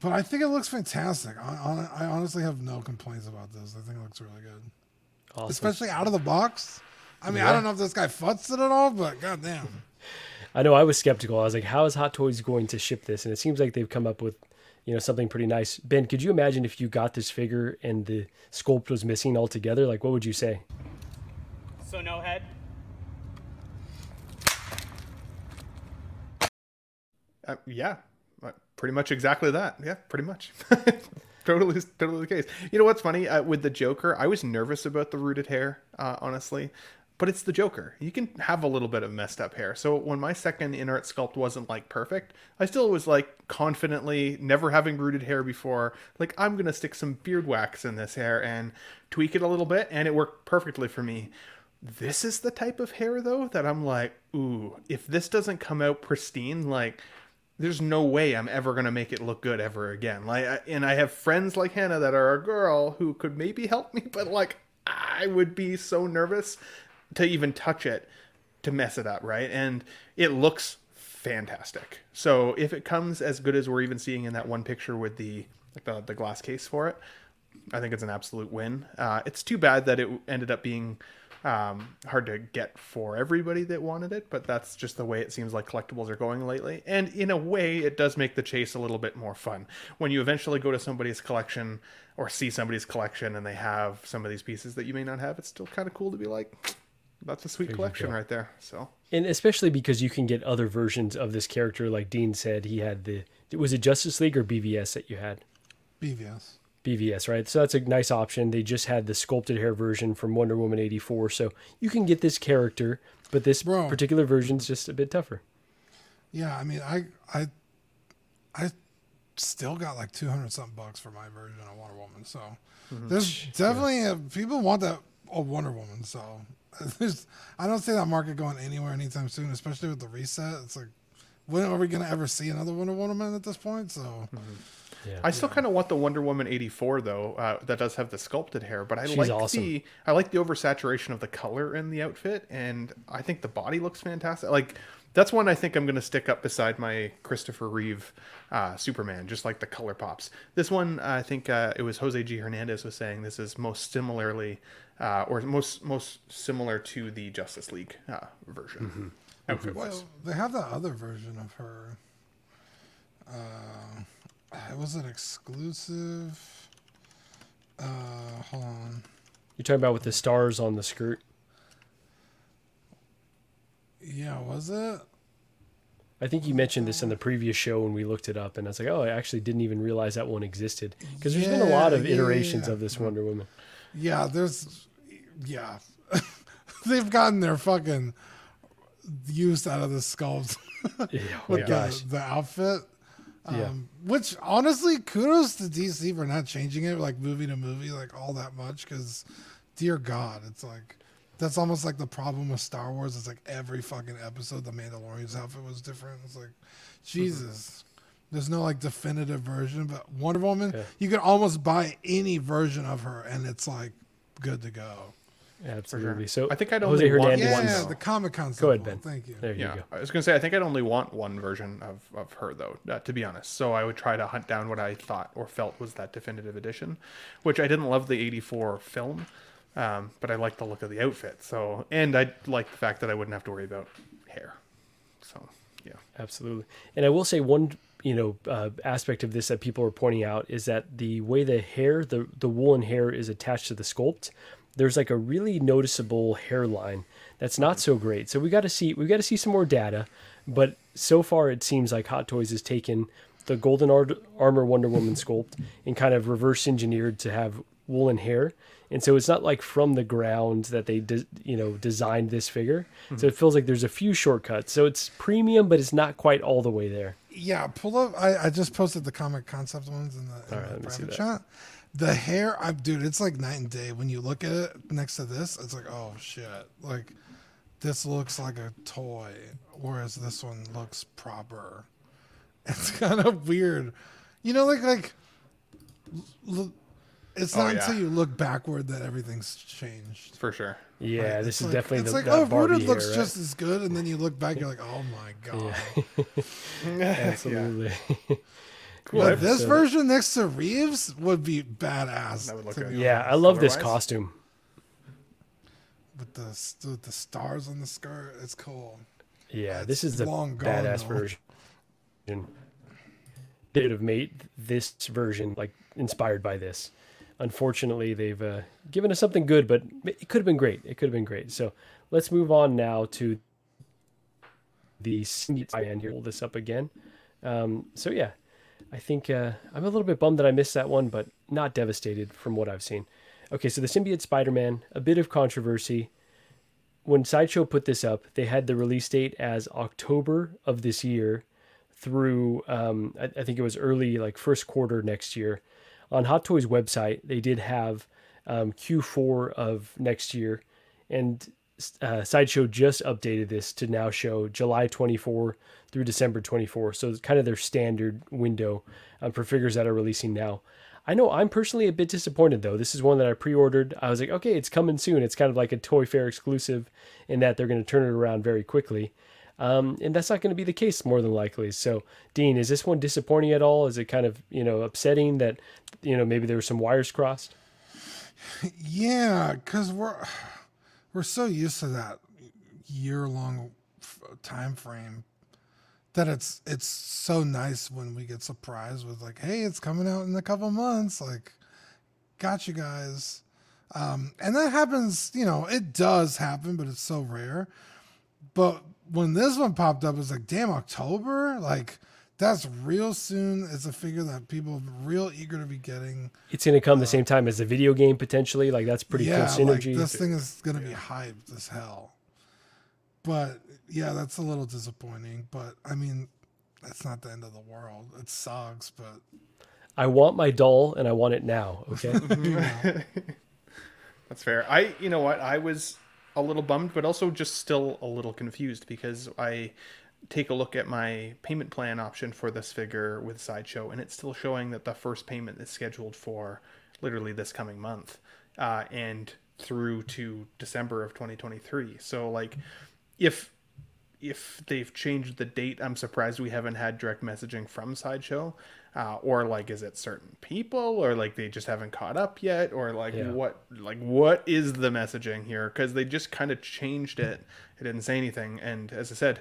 but I think it looks fantastic. I, I honestly have no complaints about this. I think it looks really good. Awesome. Especially out of the box. I mean, yeah. I don't know if this guy futzed it at all, but goddamn. I know I was skeptical. I was like, how is Hot Toys going to ship this? And it seems like they've come up with, you know, something pretty nice. Ben, could you imagine if you got this figure and the sculpt was missing altogether? Like, what would you say? So no head? Uh, yeah, pretty much exactly that. Yeah, pretty much. totally, totally the case. You know what's funny? Uh, with the Joker, I was nervous about the rooted hair, uh, honestly. But it's the Joker. You can have a little bit of messed up hair. So when my second inert sculpt wasn't like perfect, I still was like confidently, never having rooted hair before, like I'm going to stick some beard wax in this hair and tweak it a little bit. And it worked perfectly for me. This is the type of hair, though, that I'm like, ooh, if this doesn't come out pristine, like... there's no way I'm ever going to make it look good ever again. Like, and I have friends like Hannah that are a girl who could maybe help me, but like, I would be so nervous to even touch it, to mess it up. Right. And it looks fantastic. So if it comes as good as we're even seeing in that one picture with the like the, the glass case for it. I think it's an absolute win. Uh, it's too bad that it ended up being um, hard to get for everybody that wanted it, but that's just the way it seems like collectibles are going lately. And in a way, it does make the chase a little bit more fun. When you eventually go to somebody's collection or see somebody's collection and they have some of these pieces that you may not have, it's still kind of cool to be like, that's a sweet collection right there. So, and especially because you can get other versions of this character. Like Dean said, he had the, was it Justice League or B V S that you had? B V S. B V S, right? So that's a nice option. They just had the sculpted hair version from Wonder Woman eighty-four. So you can get this character, but this Bro, particular version's just a bit tougher. Yeah, I mean, I I I still got like two hundred something bucks for my version of Wonder Woman. So mm-hmm. there's definitely, yeah. a, people want that old Wonder Woman. So there's, I don't see that market going anywhere anytime soon, especially with the reset. It's like, when are we going to ever see another Wonder Woman at this point? So... Mm-hmm. Yeah. I still yeah. kind of want the Wonder Woman eighty-four though, uh, that does have the sculpted hair, but I She's like awesome. the I like the oversaturation of the color in the outfit, and I think the body looks fantastic. Like that's one I think I'm going to stick up beside my Christopher Reeve uh, Superman, just like the color pops. This one, I think uh, it was Jose G. Hernandez was saying this is most similarly, uh, or most most similar to the Justice League uh, version. Mm-hmm. Outfit well, wise. They have that other version of her. Uh... It was an exclusive. Uh, hold on. You're talking about with the stars on the skirt? Yeah, was it? I think you mentioned this in the previous show when we looked it up, and I was like, oh, I actually didn't even realize that one existed. Because there's yeah, been a lot of iterations yeah. of this Wonder Woman. Yeah, there's. Yeah. They've gotten their fucking use out of the sculpt yeah, oh with gosh. The, the outfit. Yeah. Um, which honestly, kudos to D C for not changing it like movie to movie, like all that much. Because, dear God, it's like that's almost like the problem with Star Wars. It's like every fucking episode, the Mandalorian's outfit was different. It's like, Jesus, mm-hmm. there's no like definitive version. But Wonder Woman, yeah. you can almost buy any version of her, and it's like good to go. Absolutely. Sure. So I think I'd only Jose want yeah, one. Yeah, the Comic Con. Go ahead, Ben. Thank you. There you yeah. go. I was gonna say I think I'd only want one version of, of her though, uh, to be honest. So I would try to hunt down what I thought or felt was that definitive edition, which I didn't love the eighty-four film, um, but I liked the look of the outfit. So and I liked the fact that I wouldn't have to worry about hair. So yeah, absolutely. And I will say one, you know, uh, aspect of this that people are pointing out is that the way the hair, the the woolen hair, is attached to the sculpt. There's like a really noticeable hairline that's not so great. So we got to see we got to see some more data, but so far it seems like Hot Toys has taken the Golden Ar- Armor Wonder Woman sculpt and kind of reverse engineered to have woolen hair. And so it's not like from the ground that they de- you know designed this figure. Mm-hmm. So it feels like there's a few shortcuts. So it's premium, but it's not quite all the way there. Yeah, pull up. I, I just posted the comic concept ones in the, in right, the private chat. The hair, I, dude, it's like night and day. When you look at it next to this, it's like, oh, shit. Like, this looks like a toy, whereas this one looks proper. It's kind of weird. You know, like, like l- it's not oh, yeah. until you look backward that everything's changed. For sure. Yeah, right? This is like, definitely it's the It's like, oh, Rooted looks hair, just right? as good, and then you look back, you're like, oh, my God. Yeah. Absolutely. Yeah. Cool. But this so, version next to Reeves would be badass. That would look good. Yeah, I love Otherwise, this costume. With the with the stars on the skirt, it's cool. Yeah, it's this is the badass though. version. They would have made this version like inspired by this. Unfortunately, they've uh, given us something good, but it could have been great. It could have been great. So let's move on now to the sneak peek. Here, hold this up again. Um, so yeah. I think uh, I'm a little bit bummed that I missed that one, but not devastated from what I've seen. Okay, so the Symbiote Spider-Man, a bit of controversy. When Sideshow put this up, they had the release date as October of this year through, um, I, I think it was early, like first quarter next year. On Hot Toys' website, they did have um, Q four of next year, and uh, Sideshow just updated this to now show July twenty-fourth through December twenty-fourth. So it's kind of their standard window um, for figures that are releasing now. I know I'm personally a bit disappointed though. This is one that I pre-ordered. I was like, okay, it's coming soon. It's kind of like a Toy Fair exclusive in that they're going to turn it around very quickly. Um, and that's not going to be the case more than likely. So, Dean, is this one disappointing at all? Is it kind of, you know, upsetting that, you know, maybe there were some wires crossed? Yeah, because we're we're so used to that year-long time frame that it's it's so nice when we get surprised with, like, hey, it's coming out in a couple months. Like, got you guys. Um, and that happens, you know, it does happen, but it's so rare. But when this one popped up, it was like, damn, October? Like, that's real soon. It's a figure that people are real eager to be getting. It's going to come uh, the same time as the video game, potentially. Like, that's pretty yeah, close synergy. Like, this thing is going to yeah. be hyped as hell. But, yeah, that's a little disappointing. But, I mean, that's not the end of the world. It sucks, but... I want my doll, and I want it now, okay? Yeah. That's fair. I, you know what, I was... a little bummed, but also just still a little confused because I take a look at my payment plan option for this figure with Sideshow, and it's still showing that the first payment is scheduled for literally this coming month uh, and through to December of twenty twenty-three. So, like, if if they've changed the date, I'm surprised we haven't had direct messaging from Sideshow. Uh, or, like, is it certain people, or, like, they just haven't caught up yet, or, like, yeah. what like what is the messaging here? Because they just kind of changed it. It didn't say anything. And as I said,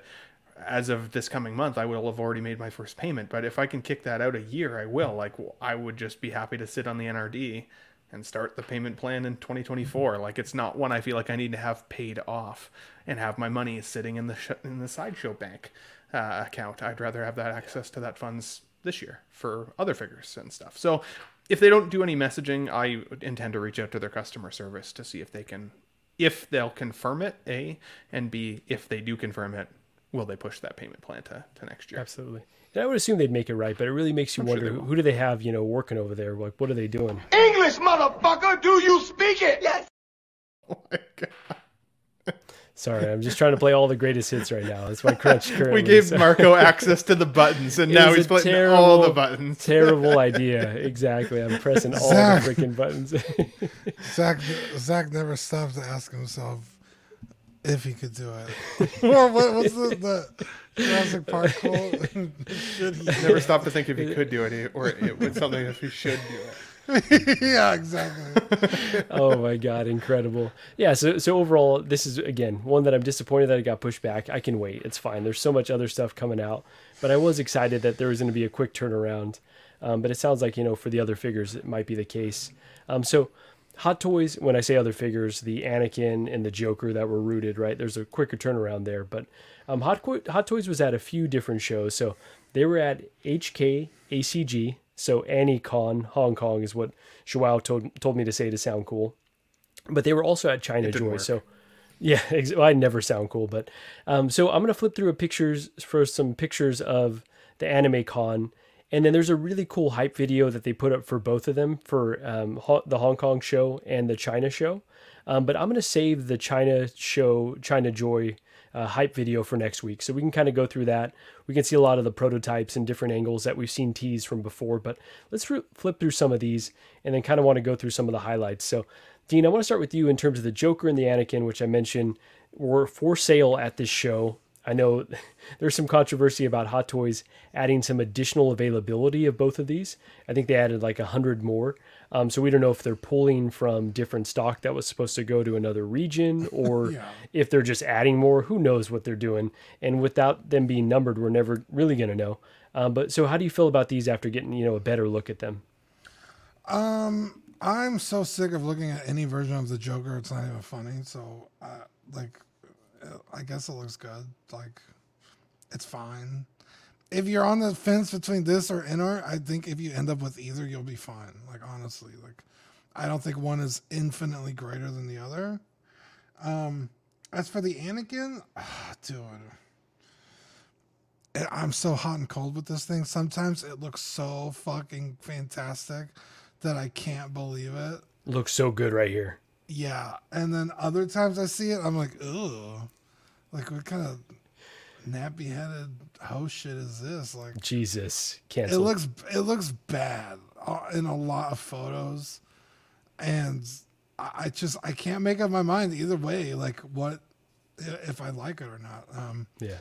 as of this coming month, I will have already made my first payment. But if I can kick that out a year, I will. Like, I would just be happy to sit on the N R D and start the payment plan in twenty twenty-four. Like, it's not one I feel like I need to have paid off and have my money sitting in the sh- in the Sideshow bank uh, account. I'd rather have that access to that funds this year for other figures and stuff. So if they don't do any messaging, I intend to reach out to their customer service to see if they can, if they'll confirm it, A, and B, if they do confirm it, will they push that payment plan to, to next year? Absolutely. And I would assume they'd make it right, but it really makes you I'm wonder sure who do they have, you know, working over there? Like, what are they doing? English, motherfucker! Do you speak it? Yes! Oh my God. Sorry, I'm just trying to play all the greatest hits right now. That's my crutch currently. We gave so. Marco access to the buttons, and it now he's playing terrible, all the buttons. Terrible idea. Exactly. I'm pressing all Zach, the freaking buttons. Zach, Zach never stopped to ask himself if he could do it. Well, what, what's the, the Jurassic Park quote? He never stopped to think if he could do it, or it was something if he should do it. Yeah, exactly. Oh my God, incredible. Yeah, so so overall, this is, again, one that I'm disappointed that it got pushed back. I can wait. It's fine. There's so much other stuff coming out. But I was excited that there was going to be a quick turnaround. Um, but it sounds like, you know, for the other figures, it might be the case. Um, so Hot Toys, when I say other figures, the Anakin and the Joker that were rooted, right? There's a quicker turnaround there. But um, Hot, Hot Toys was at a few different shows. So they were at H K A C G. So AniCon, Hong Kong, is what Joao told told me to say to sound cool. But they were also at China Joy. Work. So, yeah, ex- I never sound cool. But um, so I'm going to flip through a pictures for some pictures of the Anime Con. And then there's a really cool hype video that they put up for both of them, for um, ho- the Hong Kong show and the China show. Um, but I'm going to save the China show, China Joy Uh, hype video for next week, so we can kind of go through that. We can see a lot of the prototypes and different angles that we've seen teased from before, but let's re- flip through some of these and then kind of want to go through some of the highlights. So Dean, I want to start with you in terms of the Joker and the Anakin, which I mentioned were for sale at this show. I know there's some controversy about Hot Toys adding some additional availability of both of these. I think they added like a hundred more. Um, so we don't know if they're pulling from different stock that was supposed to go to another region, or yeah. if they're just adding more. Who knows what they're doing? And without them being numbered, we're never really going to know. Um, but so how do you feel about these after getting, you know, a better look at them? Um, I'm so sick of looking at any version of the Joker. It's not even funny. So uh, like, I guess it looks good. Like, it's fine. If you're on the fence between this or N R, I think if you end up with either, you'll be fine. Like, honestly, like, I don't think one is infinitely greater than the other. Um, as for the Anakin, ah, dude, I'm so hot and cold with this thing. Sometimes it looks so fucking fantastic that I can't believe it. Looks so good right here. Yeah, and then other times I see it, I'm like, ooh, like, what kind of nappy-headed hoe shit is this? Like, Jesus, cancel. It looks it looks bad in a lot of photos, and I just I can't make up my mind either way. Like, what if I like it or not? Um, yeah,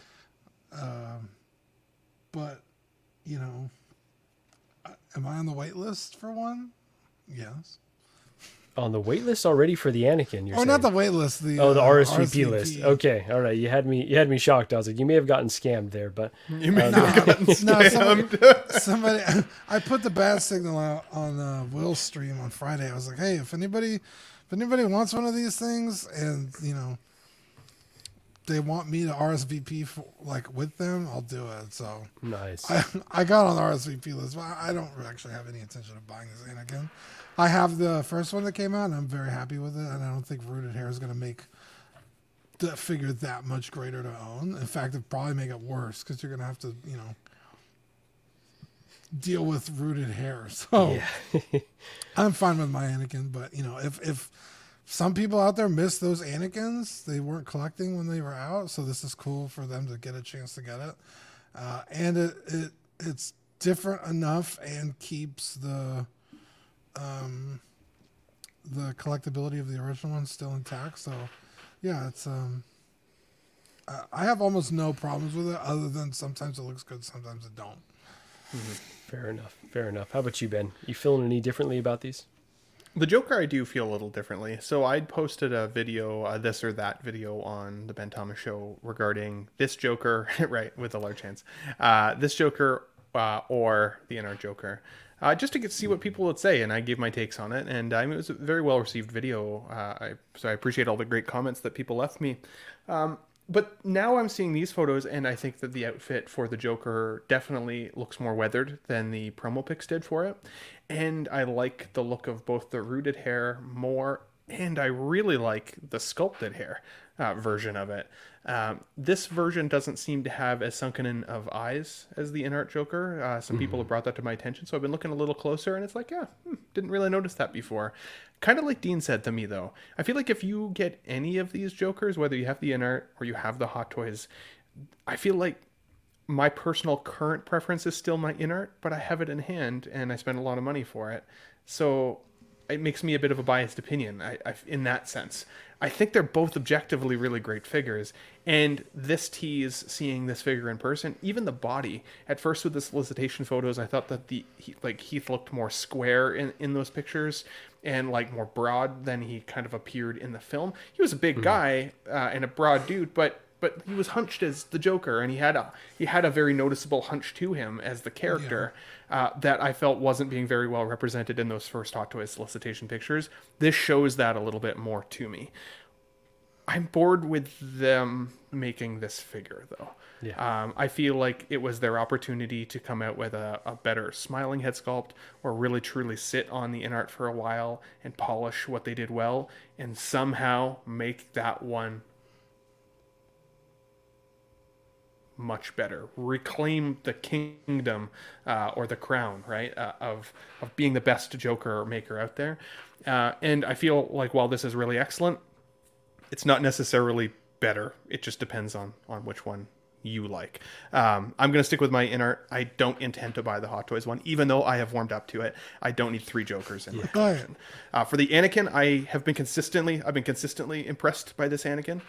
Um, but, you know, am I on the wait list for one? Yes. On the wait list already for the Anakin? You're oh, saying. Not the wait list. The, oh, the R S V P list. Okay, all right. You had me. You had me shocked. I was like, you may have gotten scammed there, but you may uh, not have gotten scammed. No, somebody, somebody. I put the bad signal out on uh, Will's stream on Friday. I was like, hey, if anybody, if anybody wants one of these things, and you know, they want me to R S V P for, like with them, I'll do it. So nice. I, I got on the R S V P list, but I don't actually have any intention of buying this Anakin. I have the first one that came out, and I'm very happy with it. And I don't think rooted hair is going to make that figure that much greater to own. In fact, it'll probably make it worse because you're going to have to, you know, deal with rooted hair. So yeah. I'm fine with my Anakin. But, you know, if, if some people out there miss those Anakins, they weren't collecting when they were out. So this is cool for them to get a chance to get it. Uh, and it, it it's different enough and keeps the... um the collectability of the original one's still intact, so yeah, it's um uh, I have almost no problems with it other than sometimes it looks good, sometimes it don't. Mm-hmm. Fair enough, fair enough. How about you, Ben? You feeling any differently about these? The Joker, I do feel a little differently. So I posted a video, a this or that video on the Ben Thomas Show regarding this Joker, right, with a large hands, uh, this Joker uh, or the N R Joker. Uh, just to get see what people would say, and I gave my takes on it, and um, it was a very well-received video, uh, I, so I appreciate all the great comments that people left me. Um, but now I'm seeing these photos, and I think that the outfit for the Joker definitely looks more weathered than the promo pics did for it, and I like the look of both the rooted hair more, and I really like the sculpted hair uh, version of it. Um, this version doesn't seem to have as sunken in of eyes as the N R Joker. Uh, some mm-hmm. people have brought that to my attention, so I've been looking a little closer, and it's like, yeah, hmm, didn't really notice that before. Kind of like Dean said to me, though. I feel like if you get any of these Jokers, whether you have the N R or you have the Hot Toys, I feel like my personal current preference is still my N R, but I have it in hand, and I spend a lot of money for it. So... it makes me a bit of a biased opinion I, I, in that sense. I think they're both objectively really great figures. And this tease, seeing this figure in person, even the body. At first with the solicitation photos, I thought that the like Heath looked more square in, in those pictures and like more broad than he kind of appeared in the film. He was a big mm-hmm. guy uh, and a broad dude, but but he was hunched as the Joker, and he had a he had a very noticeable hunch to him as the character yeah. uh, that I felt wasn't being very well represented in those first Hot Toys solicitation pictures. This shows that a little bit more to me. I'm bored with them making this figure, though. Yeah. Um, I feel like it was their opportunity to come out with a, a better smiling head sculpt, or really truly sit on the N R for a while and polish what they did well, and somehow make that one much better, reclaim the kingdom uh or the crown, right, uh, of of being the best Joker maker out there, uh and I feel like while this is really excellent, it's not necessarily better. It just depends on on which one you like. um I'm gonna stick with my inner. I don't intend to buy the Hot Toys one, even though I have warmed up to it. I don't need three Jokers in my yeah. collection. Uh, for the Anakin, I have been consistently I've been consistently impressed by this Anakin.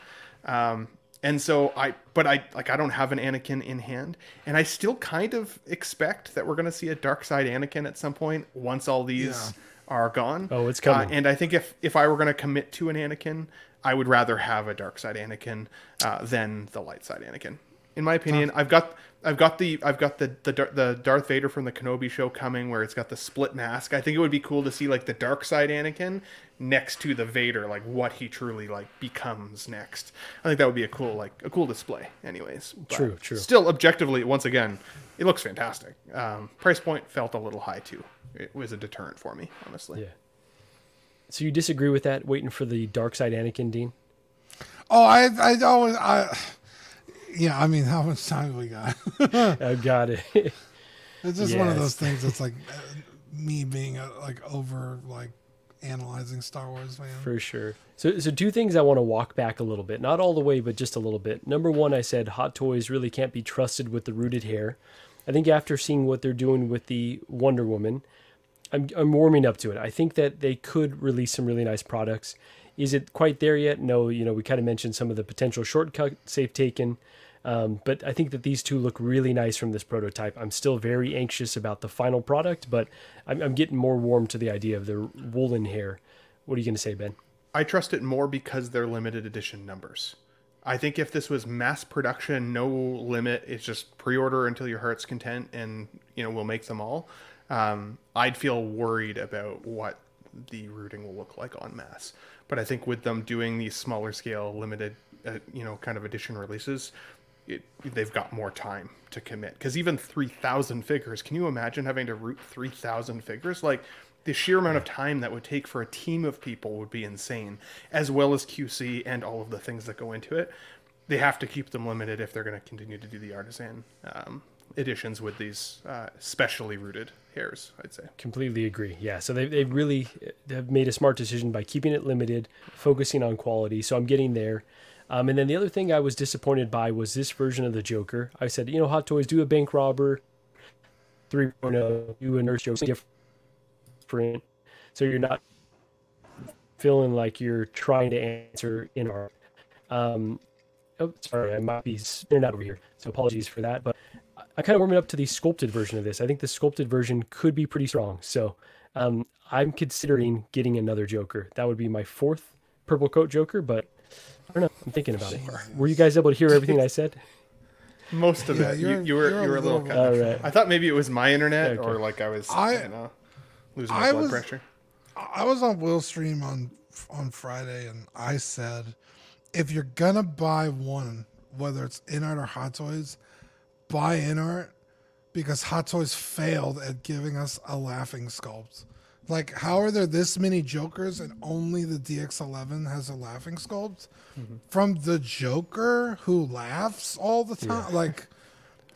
um And so I, but I, like, I don't have an Anakin in hand, and I still kind of expect that we're going to see a dark side Anakin at some point once all these yeah. are gone. Oh, it's coming. Uh, and I think if, if I were going to commit to an Anakin, I would rather have a dark side Anakin uh, than the light side Anakin. In my opinion, huh. I've got, I've got the, I've got the, the, the Darth Vader from the Kenobi show coming, where it's got the split mask. I think it would be cool to see like the dark side Anakin next to the Vader, like what he truly like becomes next. I think that would be a cool, like a cool display anyways. But true, true. Still objectively, once again, it looks fantastic. Um, price point felt a little high too. It was a deterrent for me, honestly. Yeah. So you disagree with that, waiting for the dark side Anakin, Dean? Oh, I, I always, I... Yeah, I mean, how much time have we got? I got it. It's just yes. one of those things that's like me being a, like over like analyzing Star Wars, man. For sure. So, so two things I want to walk back a little bit, not all the way, but just a little bit. Number one, I said Hot Toys really can't be trusted with the rooted hair. I think after seeing what they're doing with the Wonder Woman, I'm I'm warming up to it. I think that they could release some really nice products. Is it quite there yet? No, you know, we kind of mentioned some of the potential shortcuts they've taken. Um, but I think that these two look really nice from this prototype. I'm still very anxious about the final product, but I'm, I'm getting more warm to the idea of the woolen hair. What are you going to say, Ben? I trust it more because they're limited edition numbers. I think if this was mass production, no limit, it's just pre-order until your heart's content and, you know, we'll make them all. Um, I'd feel worried about what the routing will look like en masse. But I think with them doing these smaller scale, limited, uh, you know, kind of edition releases, it, they've got more time to commit. Because even three thousand figures, can you imagine having to route three thousand figures? Like, the sheer amount of time that would take for a team of people would be insane, as well as Q C and all of the things that go into it. They have to keep them limited if they're going to continue to do the artisan um, editions with these uh, specially rooted hairs, I'd say. Completely agree. Yeah. So they they really have made a smart decision by keeping it limited, focusing on quality. So I'm getting there. Um, and then the other thing I was disappointed by was this version of the Joker. I said, you know, Hot Toys, do a bank robber three point oh, do a nurse Joker. Print, so you're not feeling like you're trying to answer in our um oh sorry I might be spinning out over here, so apologies for that, but I, I kind of warmed up to the sculpted version of this. I think the sculpted version could be pretty strong, so um I'm considering getting another Joker. That would be my fourth purple coat Joker, but I don't know, I'm thinking about it. Were you guys able to hear everything I said? Most of yeah, it you, you were you were a little, little kind of, right. I thought maybe it was my internet, okay. Or like I was I, I don't know Losing my I blood was, pressure. I was on Will's stream on on Friday, and I said, if you're gonna buy one, whether it's InArt or Hot Toys, buy InArt, because Hot Toys failed at giving us a laughing sculpt. Like, how are there this many Jokers and only the D X eleven has a laughing sculpt mm-hmm. from the Joker who laughs all the time? Yeah. Like,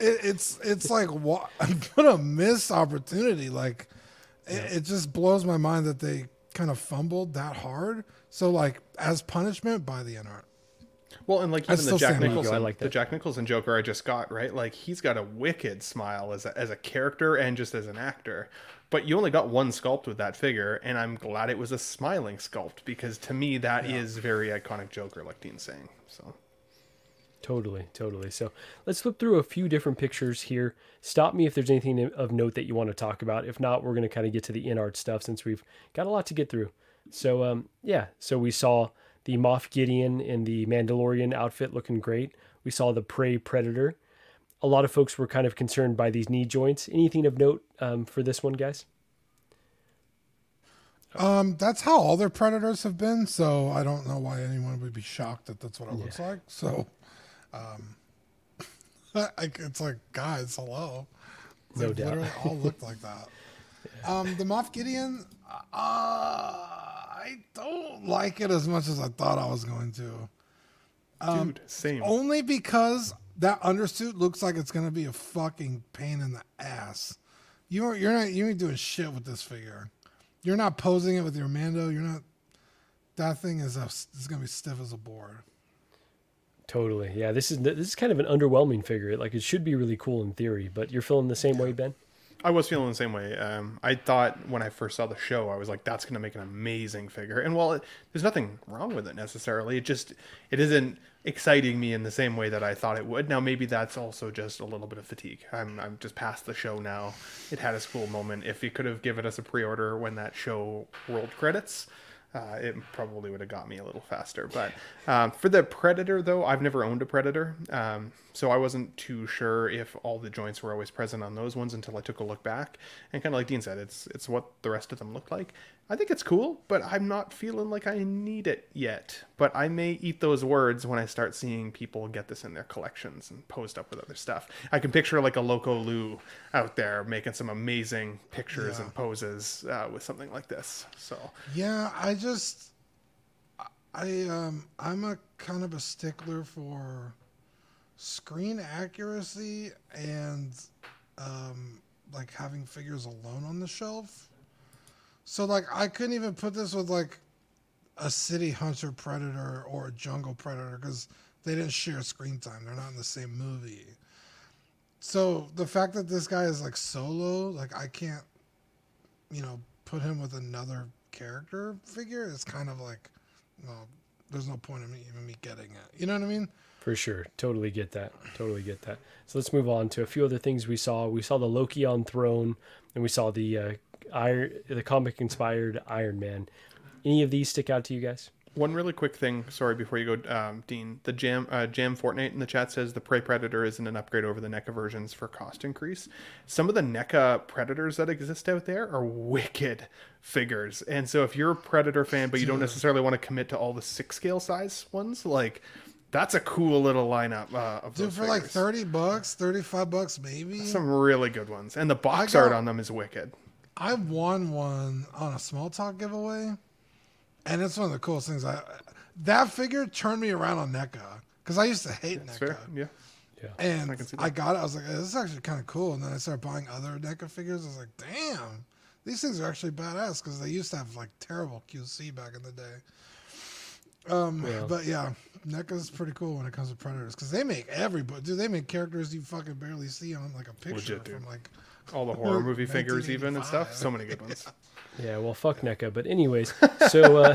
it, it's it's like what I'm gonna miss opportunity. Like. It, it just blows my mind that they kind of fumbled that hard. So, like, as punishment by the InArt. Well, and, like, even the Jack Nicholson, I like the Jack Nicholson Joker I just got, right? Like, he's got a wicked smile as a, as a character and just as an actor. But you only got one sculpt with that figure, and I'm glad it was a smiling sculpt, because to me that yeah. is very iconic Joker, like Dean's saying. So. Totally, totally. So let's flip through a few different pictures here. Stop me if there's anything of note that you want to talk about. If not, we're going to kind of get to the InArt stuff since we've got a lot to get through. So, um, yeah. So we saw the Moff Gideon in the Mandalorian outfit looking great. We saw the Prey Predator. A lot of folks were kind of concerned by these knee joints. Anything of note um, for this one, guys? Um, that's how all their Predators have been. So I don't know why anyone would be shocked that that's what it yeah. looks like. So... Um, I, it's like, guys, hello. They no doubt. Literally all looked like that. yeah. Um, the Moff Gideon, uh, I don't like it as much as I thought I was going to. Um, Dude, same. Only because that undersuit looks like it's going to be a fucking pain in the ass. You are, you're not, you ain't doing shit with this figure. You're not posing it with your Mando. You're not, that thing is, a, is going to be stiff as a board. Totally. Yeah, this is this is kind of an underwhelming figure. Like, it should be really cool in theory, but you're feeling the same way, Ben? I was feeling the same way. Um, I thought when I first saw the show, I was like, that's going to make an amazing figure. And while it, there's nothing wrong with it necessarily, it just it isn't exciting me in the same way that I thought it would. Now, maybe that's also just a little bit of fatigue. I'm I'm just past the show now. It had a cool moment. If you could have given us a pre-order when that show rolled credits... Uh, it probably would have got me a little faster. But um, for the Predator, though, I've never owned a Predator. Um, so I wasn't too sure if all the joints were always present on those ones until I took a look back. And kind of like Dean said, it's it's what the rest of them look like. I think it's cool, but I'm not feeling like I need it yet. But I may eat those words when I start seeing people get this in their collections and posed up with other stuff. I can picture like a Loco Lou out there making some amazing pictures yeah. and poses uh, with something like this. So yeah, I just I um I'm a kind of a stickler for screen accuracy and um like having figures alone on the shelf. So, like, I couldn't even put this with, like, a City Hunter Predator or a Jungle Predator because they didn't share screen time. They're not in the same movie. So, the fact that this guy is, like, solo, like, I can't, you know, put him with another character figure is kind of like, well, there's no point in me even me getting it. You know what I mean? For sure. Totally get that. Totally get that. So let's move on to a few other things we saw. We saw the Loki on Throne, and we saw the uh, Iron, the comic-inspired Iron Man. Any of these stick out to you guys? One really quick thing, sorry, before you go, um, Dean. The Jam uh, Jam Fortnite in the chat says the Prey Predator isn't an upgrade over the NECA versions for cost increase. Some of the NECA Predators that exist out there are wicked figures. And so if you're a Predator fan, but you don't necessarily want to commit to all the six-scale size ones, like... That's a cool little lineup uh, of Dude, those for figures. Like thirty bucks, thirty-five bucks maybe. Some really good ones. And the box got, art on them is wicked. I won one on a Small Talk giveaway. And it's one of the coolest things. I That figure turned me around on NECA. Because I used to hate That's NECA. Fair. Yeah. yeah. And I, I got it. I was like, hey, this is actually kind of cool. And then I started buying other NECA figures. I was like, damn. These things are actually badass. Because they used to have like terrible Q C back in the day. Um, yeah. But yeah, NECA's pretty cool when it comes to Predators because they make everybody. Dude, they make characters you fucking barely see on like a picture. Legit, from like all the horror movie figures, even and stuff. So many good ones. Yeah, yeah well, fuck yeah. NECA. But anyways, so uh,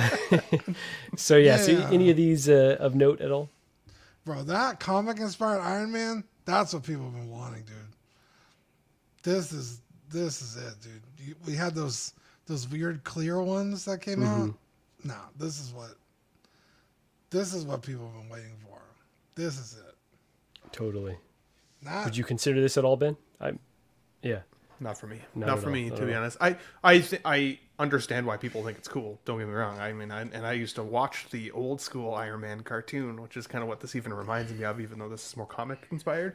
so yeah, yeah. So any of these uh, of note at all, bro? That comic-inspired Iron Man. That's what people have been wanting, dude. This is this is it, dude. You, we had those those weird clear ones that came mm-hmm. out. Nah, this is what. This is what people have been waiting for. This is it. Totally. Not, Would you consider this at all, Ben? I, yeah. Not for me. Not, not for all. me, to be honest. I I th- I understand why people think it's cool. Don't get me wrong. I mean, I, and I used to watch the old school Iron Man cartoon, which is kind of what this even reminds me of, even though this is more comic inspired.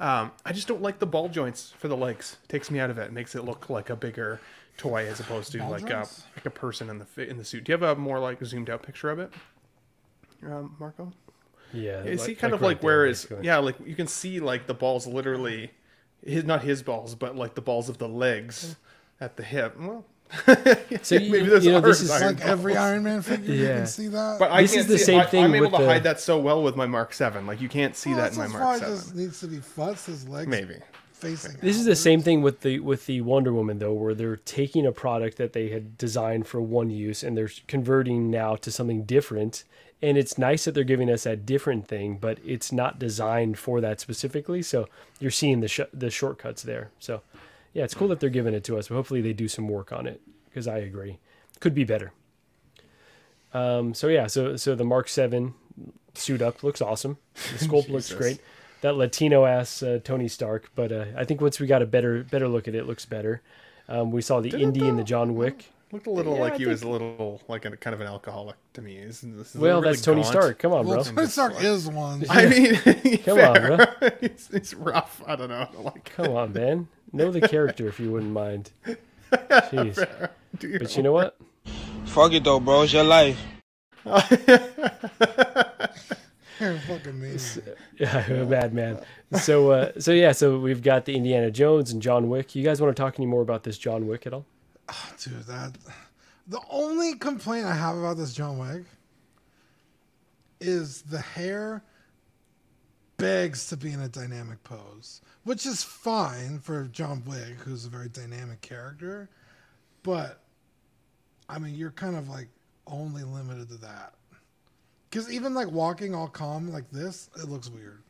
Um, I just don't like the ball joints for the legs. It takes me out of it. It makes it look like a bigger toy as opposed to ball like a, like a person in the in the suit. Do you have a more like zoomed out picture of it? Um, Marco? Yeah. You see like, kind like of like right where is... Yeah, like you can see like the balls literally... his Not his balls, but like the balls of the legs at the hip. Well, so you, maybe those you know, this is like balls. Every Iron Man figure. Yeah. You can see that. But I this is the see, same I, thing I'm able to the... hide that so well with my Mark seven. Like you can't see well, that in my Mark seven. Just needs to be futs, his legs maybe. Facing maybe. This is the same thing with the, with the Wonder Woman, though, where they're taking a product that they had designed for one use and they're converting now to something different. And it's nice that they're giving us that different thing, but it's not designed for that specifically. So you're seeing the sh- the shortcuts there. So yeah, it's cool that they're giving it to us, but hopefully they do some work on it because I agree. Could be better. Um, so yeah, so so the Mark seven suit up looks awesome. The sculpt looks great. That Latino ass uh, Tony Stark, but uh, I think once we got a better better look at it, it looks better. Um, we saw the Did Indy and the John Wick. Looked a little yeah, like I he was a little like a kind of an alcoholic to me. This is well, really that's Tony gaunt. Stark. Come on, well, bro. Tony Stark is one. I mean, come fair. on, bro. It's, it's rough. I don't know. I don't like come it. on, man. Know the character if you wouldn't mind. Jeez. Fair. But you work. know what? Fuck it though, bro. It's your life. You're fucking mean. So, yeah, I'm a bad man. So, uh, so yeah, so we've got the Indiana Jones and John Wick. You guys want to talk any more about this John Wick at all? Oh, dude, that the only complaint I have about this John Wick is the hair begs to be in a dynamic pose, which is fine for John Wick, who's a very dynamic character. But I mean, you're kind of like only limited to that because even like walking all calm like this, it looks weird.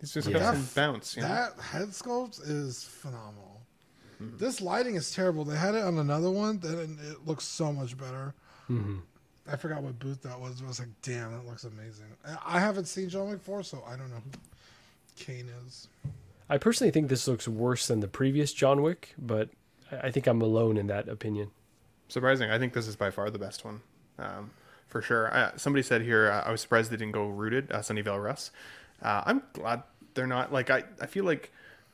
It's just yeah. that, bounce. You know? That head sculpt is phenomenal. This lighting is terrible. They had it on another one, and it looks so much better. Mm-hmm. I forgot what booth that was. But I was like, damn, that looks amazing. I haven't seen John Wick four, so I don't know who Kane is. I personally think this looks worse than the previous John Wick, but I think I'm alone in that opinion. Surprising. I think this is by far the best one, um, for sure. I, somebody said here, uh, I was surprised they didn't go Rooted, uh, Sunnyvale Russ. Uh, I'm glad they're not. Like I, I feel like...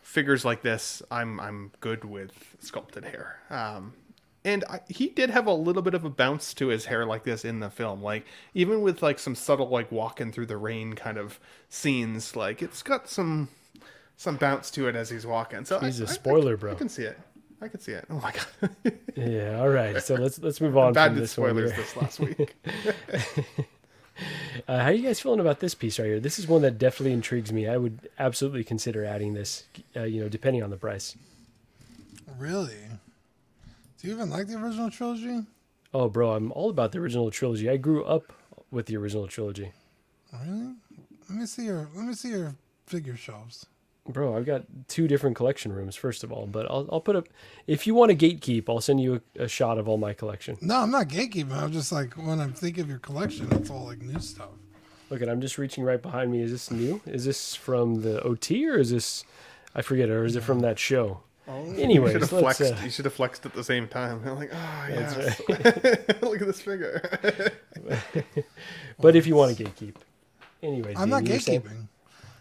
figures like this, I'm I'm good with sculpted hair. Um, and I, he did have a little bit of a bounce to his hair like this in the film. Like even with like some subtle like walking through the rain kind of scenes, like it's got some some bounce to it as he's walking. So he's I, a spoiler, I, I, bro. I can see it. I can see it. Oh my god. Yeah. All right. So let's let's move on. Bad did spoilers this last week. Uh, how are you guys feeling about this piece right here? This is one that definitely intrigues me. I would absolutely consider adding this, uh, you know, depending on the price. Really? Do you even like the original trilogy? Oh, bro, I'm all about the original trilogy. I grew up with the original trilogy. Really? Let me see your let me see your figure shelves. Bro, I've got two different collection rooms, first of all, but I'll I'll put up, if you want to gatekeep, I'll send you a, a shot of all my collection. No, I'm not gatekeeping. I'm just like, when I think of your collection, it's all like new stuff. Look, and I'm just reaching right behind me. Is this new? Is this from the O T or is this, I forget, or is it from that show? Oh, anyways, you should, have flexed, uh, you should have flexed at the same time. I'm like, oh, yeah. Right. Look at this figure. But if you want to gatekeep. Anyways, I'm not gatekeeping.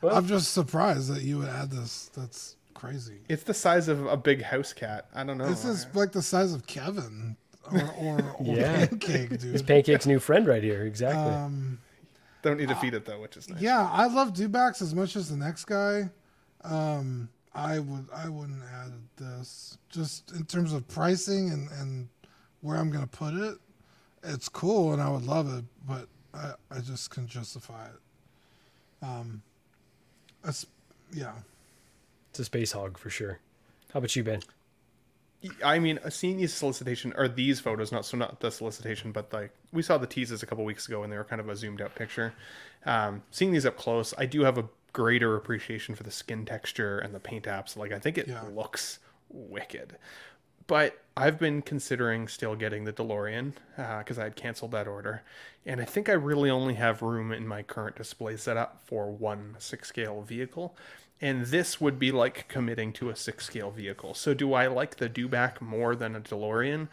Well, I'm just surprised that you would add this. That's crazy. It's the size of a big house cat. I don't know. This is like the size of Kevin or, or, or yeah. Pancake, dude. It's Pancake's new friend right here. Exactly. Um, don't need to feed uh, it, though, which is nice. Yeah, I love Dubax as much as the next guy. Um, I, would, I wouldn't add this. Just in terms of pricing and, and where I'm going to put it, it's cool and I would love it, but I, I just couldn't justify it. Um... A sp- yeah, it's a space hog for sure. How about you, Ben? I mean, seeing these solicitation or these photos, not so not the solicitation, but like we saw the teases a couple weeks ago, and they were kind of a zoomed out picture. Um, seeing these up close, I do have a greater appreciation for the skin texture and the paint apps. Like I think it yeah. looks wicked. But I've been considering still getting the DeLorean because uh, I had canceled that order. And I think I really only have room in my current display setup for one six-scale vehicle. And this would be like committing to a six-scale vehicle. So do I like the Dubac more than a DeLorean?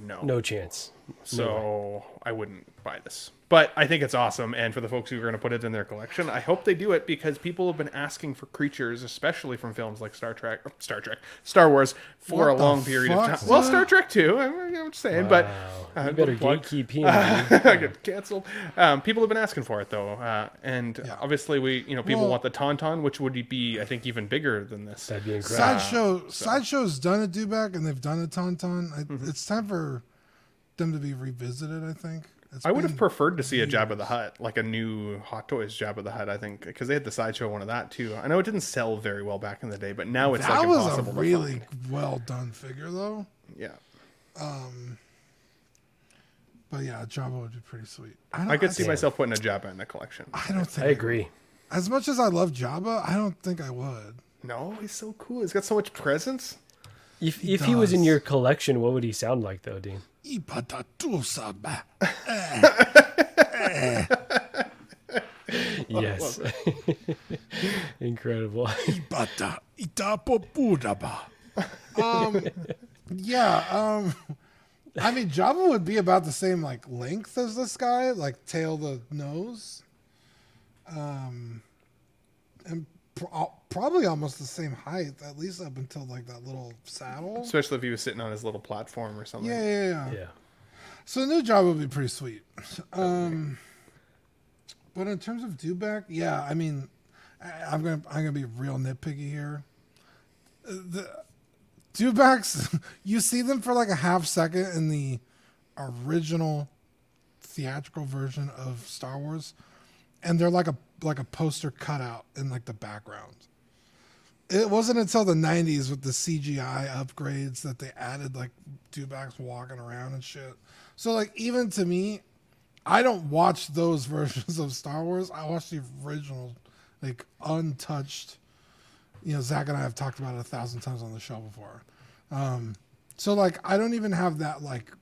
No. No chance. So no I wouldn't buy this. But I think it's awesome. And for the folks who are going to put it in their collection, I hope they do it because people have been asking for creatures, especially from films like Star Trek, Star Trek, Star Wars, for what a long period of time. That? Well, Star Trek too, I'm, I'm just saying. Wow. But uh, you better gatekeep him. Uh, I get canceled. Um, people have been asking for it though, uh, and yeah. obviously we, you know, people well, want the Tauntaun, which would be, I think, even bigger than this. That'd be incredible. Sideshow, uh, so. Sideshow's done a Dubac, and they've done a Tauntaun. I, mm-hmm. It's time for them to be revisited, I think. It's I would have preferred to see a Jabba the Hutt, like a new Hot Toys Jabba the Hutt, I think, because they had the Sideshow one of that, too. I know it didn't sell very well back in the day, but now it's that like impossible to find. That was a really well-done figure, though. Yeah. Um. But yeah, Jabba would be pretty sweet. I, I could I see myself putting a Jabba in the collection. I don't think I agree. I, as much as I love Jabba, I don't think I would. No, he's so cool. He's got so much presence. If he if does. he was in your collection, what would he sound like, though, Dean? Yes. Incredible. um, yeah. Um, I mean, Jabba would be about the same like length as this guy, like tail to nose, um, and. Probably almost the same height, at least up until like that little saddle. Especially if he was sitting on his little platform or something. Yeah, yeah, yeah. yeah. So new job would be pretty sweet. Um, but in terms of Dubac, yeah, I mean, I'm gonna I'm gonna be real nitpicky here. The Dubacs, you see them for like a half second in the original theatrical version of Star Wars, and they're like a like a poster cutout in like the background. It wasn't until the nineties with the C G I upgrades that they added like Dubacs walking around and shit. So like, even to me, I don't watch those versions of Star Wars. I watch the original, like untouched, you know, Zach and I have talked about it a thousand times on the show before. Um, so like, I don't even have that like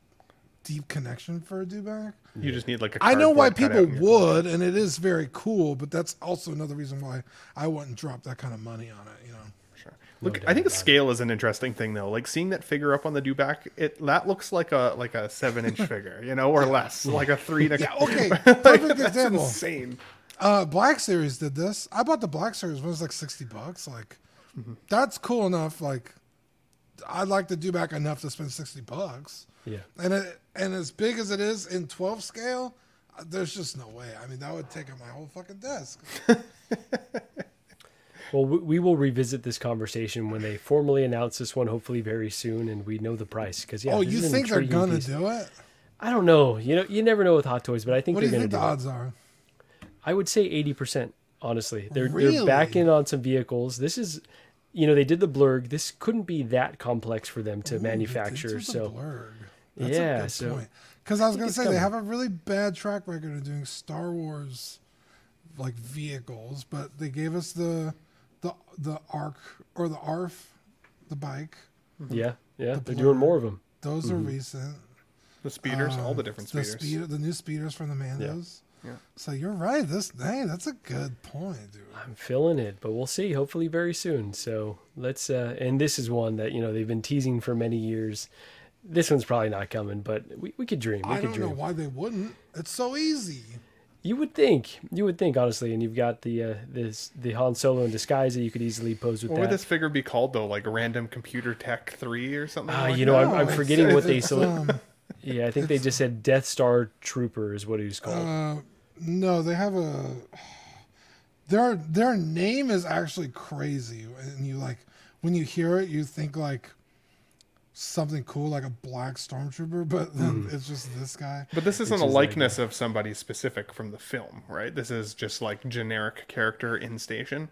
deep connection for a Dubac. You just need like a I know why people would, and it is very cool, but that's also another reason why I wouldn't drop that kind of money on it, you know. Sure. Look, no I think the scale it. is an interesting thing though. Like seeing that figure up on the Dubac, it that looks like a like a seven inch figure, you know, or less. Like a three to yeah, okay. Perfect like, that's example. Insane. Uh Black Series did this. I bought the Black Series when it was like sixty bucks. Like mm-hmm. that's cool enough. Like I'd like the Dubac enough to spend sixty bucks. Yeah, and it, and as big as it is in twelve scale, there's just no way. I mean, that would take up my whole fucking desk. Well, we, we will revisit this conversation when they formally announce this one, hopefully very soon, and we know the price. Because yeah, oh, you think they're gonna piece. do it? I don't know. You know, you never know with Hot Toys, but I think what they're do you gonna think do the odds it. Are? I would say eighty percent. Honestly, they're really? they're backing on some vehicles. This is. You know, they did the blurg. This couldn't be that complex for them to Ooh, manufacture. So, blurg. That's yeah, a good so point. Because I was going to say, coming. they have a really bad track record of doing Star Wars, like, vehicles, but they gave us the the the ARC, or the A R F, the bike. Yeah, yeah, the they're doing more of them. Those mm-hmm. are recent. The speeders, uh, all the different speeders. The, speed, the new speeders from the Mandos. Yeah. yeah. So you're right. This hey, that's a good point, dude. I'm feeling it, but we'll see. Hopefully very soon. So let's, uh, and this is one that, you know, they've been teasing for many years. This one's probably not coming, but we, we could dream. We I could don't dream. know why they wouldn't. It's so easy. You would think. You would think, honestly. And you've got the uh, this the Han Solo in disguise that you could easily pose with what that. What would this figure be called, though? Like Random Computer Tech three or something? Uh, like you know, that? I'm, I'm forgetting it's, what they... So, um, yeah, I think they just said Death Star Trooper is what he was called. Uh, no, they have a... Their, their name is actually crazy. And you, like, when you hear it, you think, like... something cool like a black stormtrooper, but then mm. it's just this guy. But this isn't it's a likeness like, of somebody specific from the film, right? This is just like generic character in station.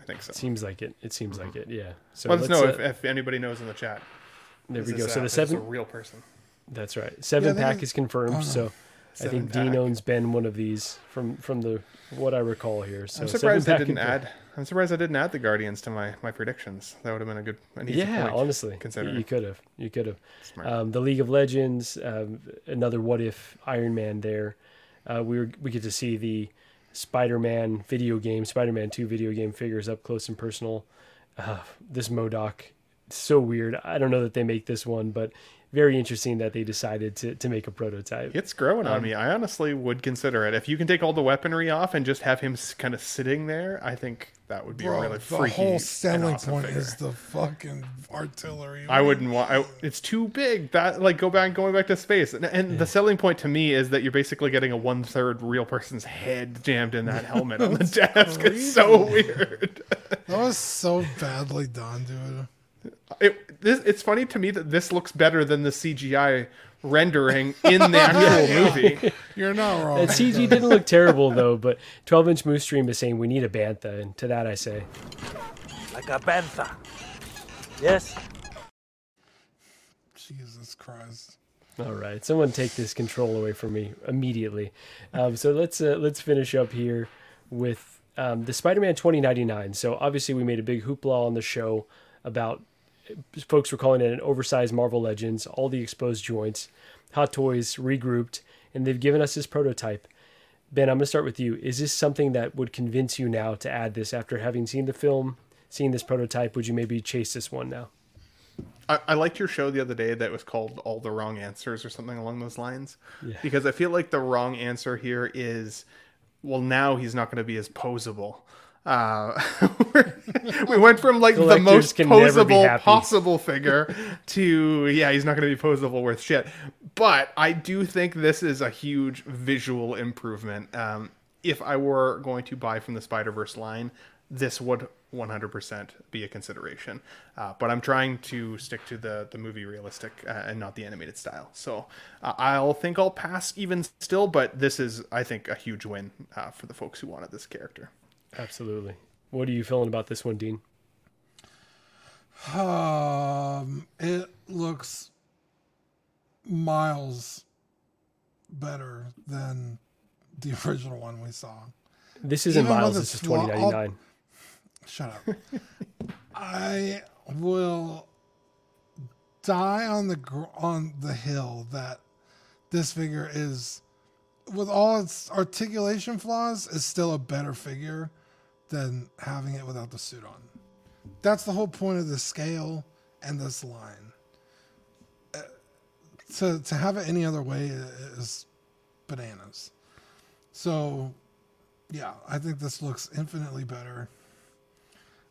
I think so. It seems like it. It seems mm-hmm. like it. Yeah. So let us know uh, if, if anybody knows in the chat. There we go. Is, so uh, the seven is a real person. That's right. Seven yeah, pack is confirmed. Uh, so I think pack. Dino's been one of these from from the what I recall here. So I'm surprised I didn't add. I'm surprised I didn't add the Guardians to my, my predictions. That would have been a good, an easy yeah, point, honestly. Considering. You could have. You could have. Um, the League of Legends, um, another what if Iron Man there. Uh, we were, we get to see the Spider-Man video game, Spider-Man two video game figures up close and personal. Uh, this MODOK, so weird. I don't know that they make this one, but very interesting that they decided to, to make a prototype. It's growing um, on me. I honestly would consider it. If you can take all the weaponry off and just have him kind of sitting there, I think... That would be Bro, really freaky. The whole selling awesome point figure. Is the fucking artillery. Man. I wouldn't want. I, it's too big. That like go back going back to space, and, and yeah. the selling point to me is that you're basically getting a one third real person's head jammed in that helmet on the desk. Crazy. It's so weird. That was so badly done, dude. It this, it's funny to me that this looks better than the C G I rendering in the actual movie. You're not wrong. That C G didn't look terrible though, but twelve inch Moose Stream is saying we need a Bantha, and to that I say, like a Bantha. Yes. Jesus Christ. All right, someone take this control away from me immediately. Um, so let's uh, let's finish up here with um, the Spider-Man twenty ninety-nine. So obviously we made a big hoopla on the show about. Folks were calling it an oversized Marvel Legends, all the exposed joints. Hot Toys regrouped, and they've given us this prototype. Ben, I'm going to start with you. Is this something that would convince you now to add this after having seen the film, seen this prototype? Would you maybe chase this one now? I, I liked your show the other day that was called All the Wrong Answers or something along those lines, yeah. because I feel like the wrong answer here is, well, now he's not going to be as posable. Uh, we went from like Collectors the most posable possible figure to, yeah, he's not going to be posable worth shit. But I do think this is a huge visual improvement. Um, if I were going to buy from the Spider-Verse line, this would one hundred percent be a consideration. Uh, but I'm trying to stick to the, the movie realistic uh, and not the animated style. So uh, I'll think I'll pass even still, but this is, I think, a huge win uh, for the folks who wanted this character. Absolutely. What are you feeling about this one, Dean? Um, it looks miles better than the original one we saw. This isn't Even miles. This is twenty ninety-nine. I'll... Shut up. I will die on the gr- on the hill that this figure is, with all its articulation flaws, is still a better figure than having it without the suit on. That's the whole point of the scale and this line. Uh, to to have it any other way is bananas. So, yeah, I think this looks infinitely better.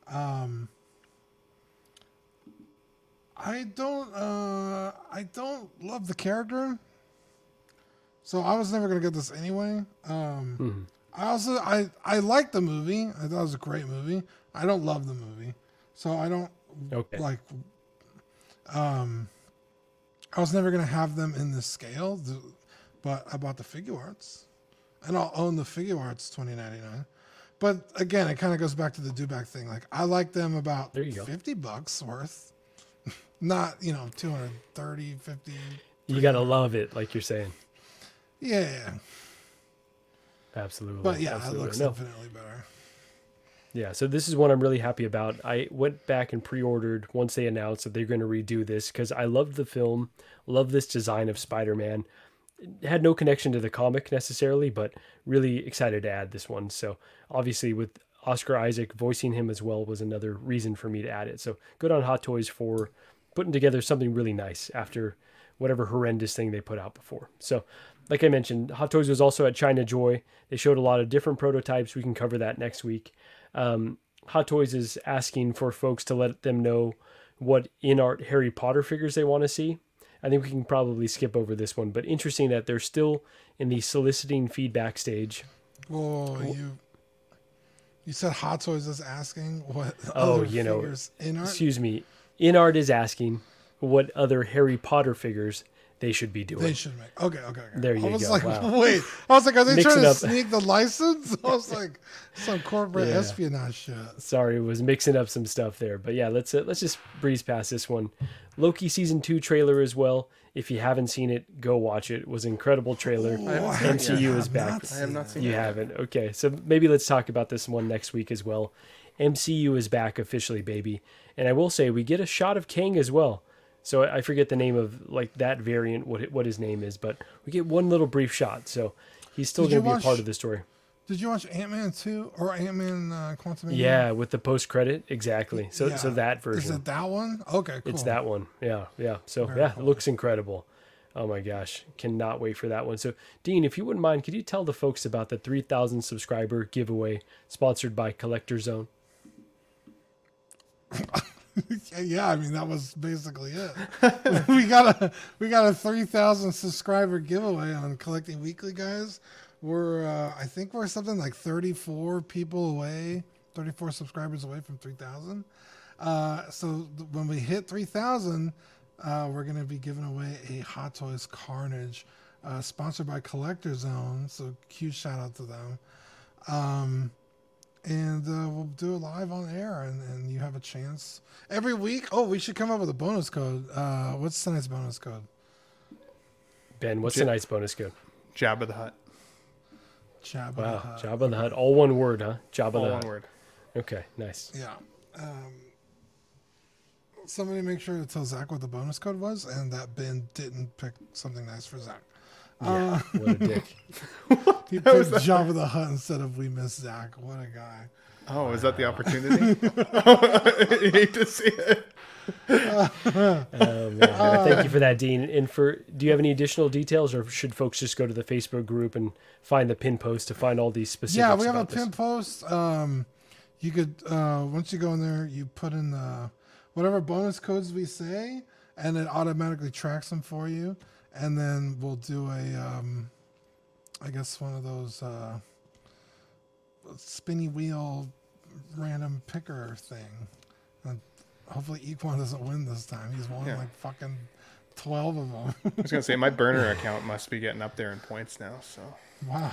Um, I don't uh, I don't love the character. So I was never going to get this anyway. Um, mm-hmm. I also, I, I liked the movie. I thought it was a great movie. I don't love the movie. So I don't okay. like, um, I was never going to have them in this scale, but I bought the figure arts and I'll own the figure arts twenty ninety-nine. But again, it kind of goes back to the do-back thing. Like I like them about fifty bucks worth, not, you know, two hundred thirty, fifty You got to love it, like you're saying. Yeah. Absolutely. But yeah, Absolutely. It looks no. infinitely better. Yeah, so this is one I'm really happy about. I went back and pre-ordered once they announced that they're going to redo this because I loved the film, loved this design of Spider-Man. It had no connection to the comic necessarily, but really excited to add this one. So obviously with Oscar Isaac voicing him as well was another reason for me to add it. So good on Hot Toys for putting together something really nice after whatever horrendous thing they put out before. So like I mentioned, Hot Toys was also at China Joy. They showed a lot of different prototypes. We can cover that next week. Um, Hot Toys is asking for folks to let them know what in-art Harry Potter figures they want to see. I think we can probably skip over this one, but interesting that they're still in the soliciting feedback stage. Oh, you you said Hot Toys is asking what oh, other you figures know, in-art? Excuse me. In-art is asking what other Harry Potter figures they should be doing. They should make. Okay, okay, okay. There you go. I was go. like, wow. wait. I was like, are they mixing trying to up. sneak the license? I was like, some corporate yeah. espionage shit. Sorry, was mixing up some stuff there. But yeah, let's uh, let's just breeze past this one. Loki season two trailer as well. If you haven't seen it, go watch it. It was an incredible trailer. M C U is back. I have not seen it. You haven't. Okay, so maybe let's talk about this one next week as well. M C U is back officially, baby. And I will say we get a shot of Kang as well. So I forget the name of like that variant, what what his name is, but we get one little brief shot. So he's still going to be watch, a part of the story. Ddid you watch Ant-Man two or Ant-Man uh, Quantum? Yeah, with the post credit, exactly. So yeah. so that version. Is it that one? Okay, cool. It's that one. Yeah, yeah. So Very yeah, cool. It looks incredible. Oh my gosh, cannot wait for that one. So Dean, if you wouldn't mind, could you tell the folks about the three thousand subscriber giveaway sponsored by Collector Zone? Yeah, I mean that was basically it. we got a we got a three thousand subscriber giveaway on Collecting Weekly, guys. We're uh, I think we're something like thirty four people away, thirty four subscribers away from three thousand. Uh, so th- when we hit three thousand, uh, we're gonna be giving away a Hot Toys Carnage, uh, sponsored by Collector Zone. So huge shout out to them. Um, And uh, we'll do it live on air, and, and you have a chance every week. Oh, we should come up with a bonus code. Uh, what's tonight's bonus code? Ben, what's J- tonight's bonus code? Jabba the Hutt. Jabba wow. the Hutt. Jabba okay. the Hutt. All one word, huh? Jabba All the Hutt. All one word. Okay, nice. Yeah. Um, somebody make sure to tell Zach what the bonus code was, and that Ben didn't pick something nice for Zach. Yeah, uh, what a dick. He picked Jabba the Hutt instead of We Miss Zach. What a guy. Oh, is that the opportunity? I hate to see it. Uh, oh, man. Uh, Thank you for that, Dean. And for do you have any additional details, or should folks just go to the Facebook group and find the pin post to find all these specifics? Yeah, we have a this? pin post. Um, you could uh, once you go in there, you put in the whatever bonus codes we say, and it automatically tracks them for you. And then we'll do a, um, I guess one of those uh, spinny wheel random picker thing. And hopefully Equan doesn't win this time. He's won yeah. like fucking twelve of them. I was going to say, my burner account must be getting up there in points now. So wow.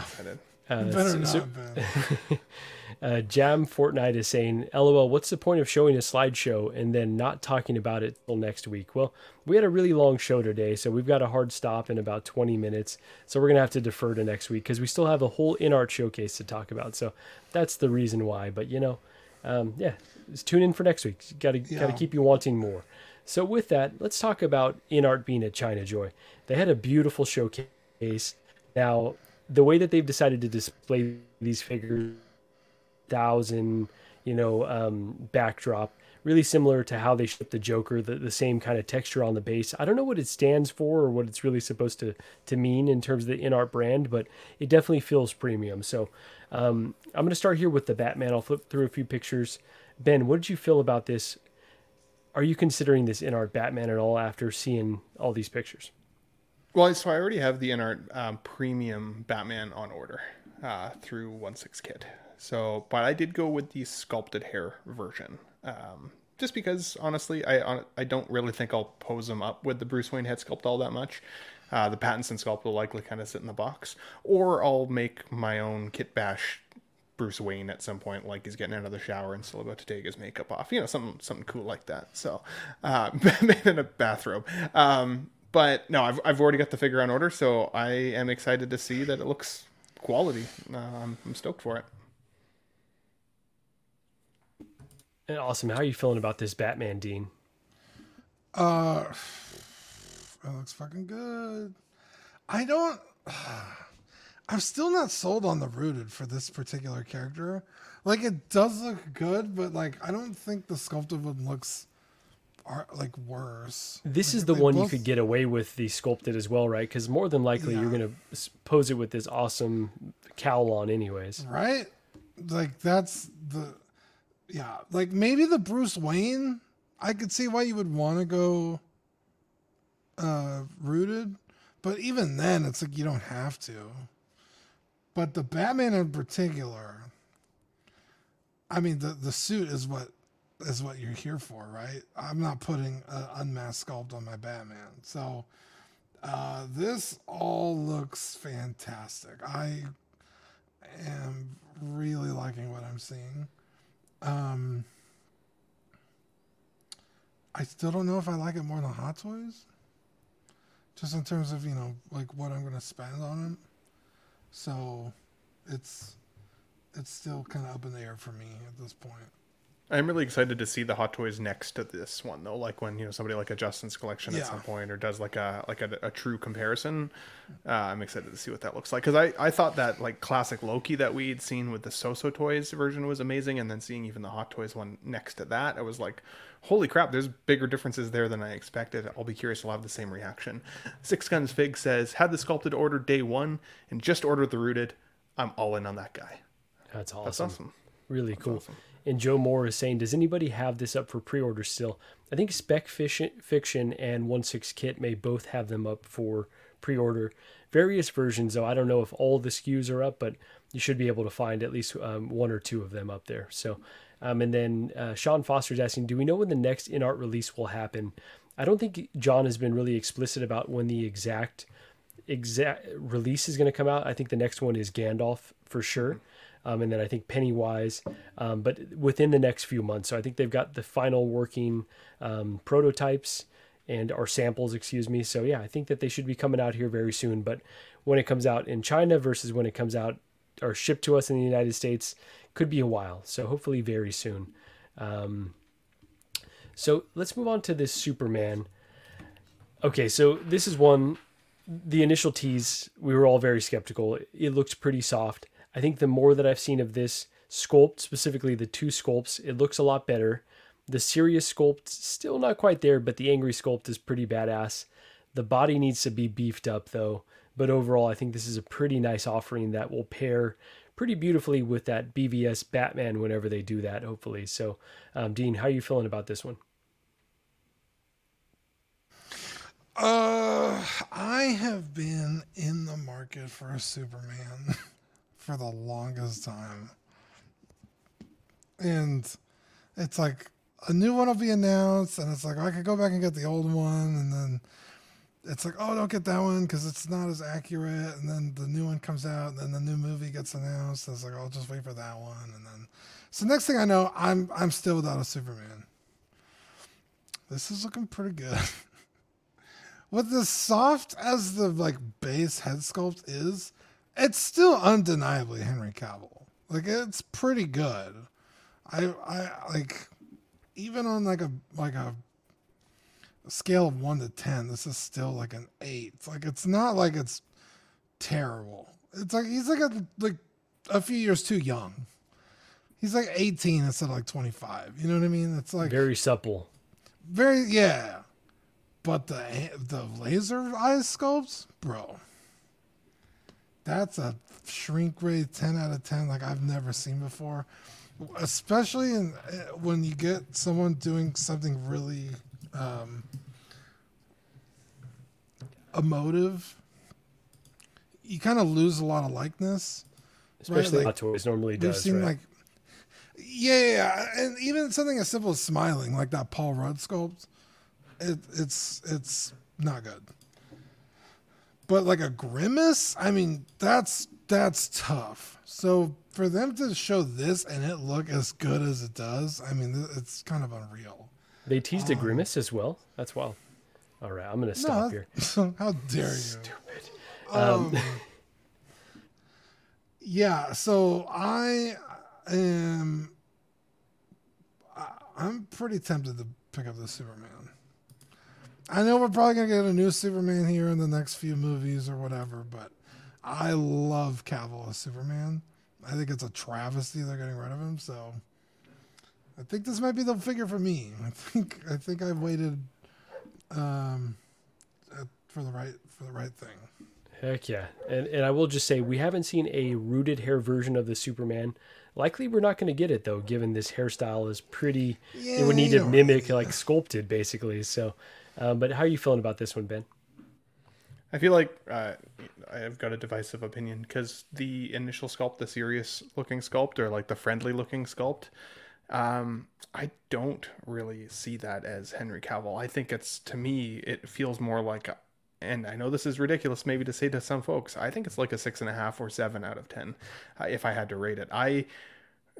Uh, better not, so, uh, Jam Fortnite is saying, L O L, what's the point of showing a slideshow and then not talking about it till next week? Well, we had a really long show today, so we've got a hard stop in about twenty minutes. So we're going to have to defer to next week because we still have a whole in-art showcase to talk about. So that's the reason why. But, you know, um, yeah, just tune in for next week. Got to yeah. got to keep you wanting more. So with that, let's talk about in-art being at China Joy. They had a beautiful showcase. Now, the way that they've decided to display these figures, thousand, you know, um, backdrop, really similar to how they ship the Joker, the, the same kind of texture on the base. I don't know what it stands for or what it's really supposed to, to mean in terms of the in-art brand, but it definitely feels premium. So um, I'm going to start here with the Batman. I'll flip through a few pictures. Ben, what did you feel about this? Are you considering this in-art Batman at all after seeing all these pictures? Well, so I already have the in-art um, premium Batman on order uh, through one six Kid. So, but I did go with the sculpted hair version, um, just because honestly, I I don't really think I'll pose them up with the Bruce Wayne head sculpt all that much. Uh, the Pattinson sculpt will likely kind of sit in the box, or I'll make my own Kit Bash Bruce Wayne at some point, like he's getting out of the shower and still about to take his makeup off. You know, something something cool like that. So, uh, Batman in a bathrobe. Um, But no, I've I've already got the figure on order, so I am excited to see that it looks quality. Uh, I'm, I'm stoked for it. And awesome. How are you feeling about this Batman, Dean? Uh, it looks fucking good. I don't. I'm still not sold on the Rooted for this particular character. Like, it does look good, but like, I don't think the sculpted one looks are, like, worse. This like, is the one both... you could get away with the sculpted as well, right? Because more than likely yeah. you're gonna pose it with this awesome cowl on, anyways. Right? Like that's the yeah. Like maybe the Bruce Wayne. I could see why you would want to go uh, Rooted, but even then, it's like you don't have to. But the Batman in particular, I mean, the, the suit is what is what you're here for, right? I'm not putting an unmasked sculpt on my Batman. So uh, this all looks fantastic. I am really liking what I'm seeing. Um, I still don't know if I like it more than Hot Toys, just in terms of, you know, like what I'm going to spend on it. So it's it's still kind of up in the air for me at this point. I'm really excited to see the Hot Toys next to this one, though. Like when, you know, somebody like adjusts collection yeah. at some point or does like a like a, a true comparison. Uh, I'm excited to see what that looks like, because I, I thought that like classic Loki that we'd seen with the So-So Toys version was amazing. And then seeing even the Hot Toys one next to that, I was like, holy crap, there's bigger differences there than I expected. I'll be curious. I'll have the same reaction. Six Guns Fig says, had the sculpted order day one and just ordered the Rooted. I'm all in on that guy. That's awesome. That's awesome. Really That's cool. Awesome. And Joe Moore is saying, does anybody have this up for pre-order still? I think Spec Fiction and one six Kit may both have them up for pre-order. Various versions, though. I don't know if all the S K Us are up, but you should be able to find at least um, one or two of them up there. So, um, and then uh, Sean Foster is asking, do we know when the next in-art release will happen? I don't think John has been really explicit about when the exact exact release is going to come out. I think the next one is Gandalf for sure. Um, and then I think Pennywise, um, but within the next few months. So I think they've got the final working um, prototypes and our samples, excuse me. So yeah, I think that they should be coming out here very soon. But when it comes out in China versus when it comes out or shipped to us in the United States, could be a while. So hopefully very soon. Um, so let's move on to this Superman. Okay, so this is one, the initial tease, we were all very skeptical. It, it looks pretty soft. I think the more that I've seen of this sculpt, specifically the two sculpts, it looks a lot better. The serious sculpt, still not quite there, but the angry sculpt is pretty badass. The body needs to be beefed up, though. But overall, I think this is a pretty nice offering that will pair pretty beautifully with that B V S Batman whenever they do that, hopefully. So, um, Dean, how are you feeling about this one? Uh, I have been in the market for a Superman for the longest time, and it's like a new one will be announced and it's like, oh, I could go back and get the old one, and then it's like, oh, don't get that one because it's not as accurate, and then the new one comes out and then the new movie gets announced and it's like, oh, I'll just wait for that one. And then so next thing I know, I'm I'm still without a Superman. This is looking pretty good. With as soft as the like base head sculpt is, it's still undeniably Henry Cavill. Like, it's pretty good. I I like, even on like a like a scale of one to ten, this is still like an eight. Like, it's not like it's terrible. It's like he's like a like a few years too young. He's like eighteen instead of like twenty five. You know what I mean? It's like very supple. Very yeah. But the the laser eye sculpts, bro. That's a shrink ray ten out of ten like I've never seen before, especially in, when you get someone doing something really um, emotive. You kind of lose a lot of likeness. Especially Hot Toys normally does, seen, right? Like, yeah, and even something as simple as smiling, like that Paul Rudd sculpt, it, it's it's not good. But like a grimace, I mean, that's that's tough. So for them to show this and it look as good as it does, I mean, it's kind of unreal. They teased um, a grimace as well. That's wild. All right, I'm going to stop no, here. How dare you? Stupid. Um, um, yeah, so I am... I'm pretty tempted to pick up the Superman. I know we're probably going to get a new Superman here in the next few movies or whatever, but I love Cavill as Superman. I think it's a travesty they're getting rid of him, so... I think this might be the figure for me. I think I think I've waited um, for the right for the right thing. Heck yeah. And and I will just say we haven't seen a rooted hair version of the Superman. Likely we're not going to get it though, given this hairstyle is pretty yeah, it would need to mimic really. like sculpted basically. So um, but how are you feeling about this one, Ben? I feel like uh, I've got a divisive opinion because the initial sculpt, the serious looking sculpt or like the friendly looking sculpt, Um, I don't really see that as Henry Cavill. I think it's, to me, it feels more like, a, and I know this is ridiculous maybe to say to some folks, I think it's like a six and a half or seven out of ten, uh, if I had to rate it. I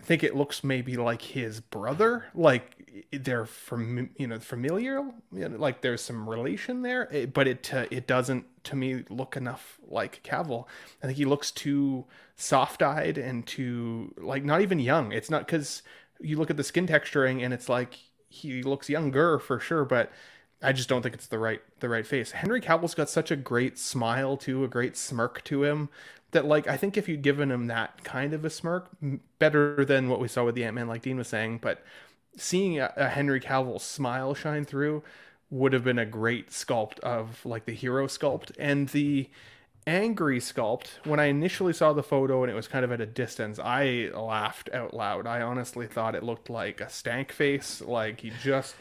think it looks maybe like his brother, like they're from, you know, familial, you know, like there's some relation there, but it, uh, it doesn't, to me, look enough like Cavill. I think he looks too soft-eyed and too, like, not even young. It's not because... You look at the skin texturing and it's like he looks younger for sure, but I just don't think it's the right the right face. Henry Cavill's got such a great smile too, a great smirk to him that like I think if you'd given him that kind of a smirk, better than what we saw with the Ant-Man like Dean was saying, but seeing a, a Henry Cavill smile shine through would have been a great sculpt of like the hero sculpt. And the angry sculpt, when I initially saw the photo and it was kind of at a distance, I laughed out loud. I honestly thought it looked like a stank face, like he just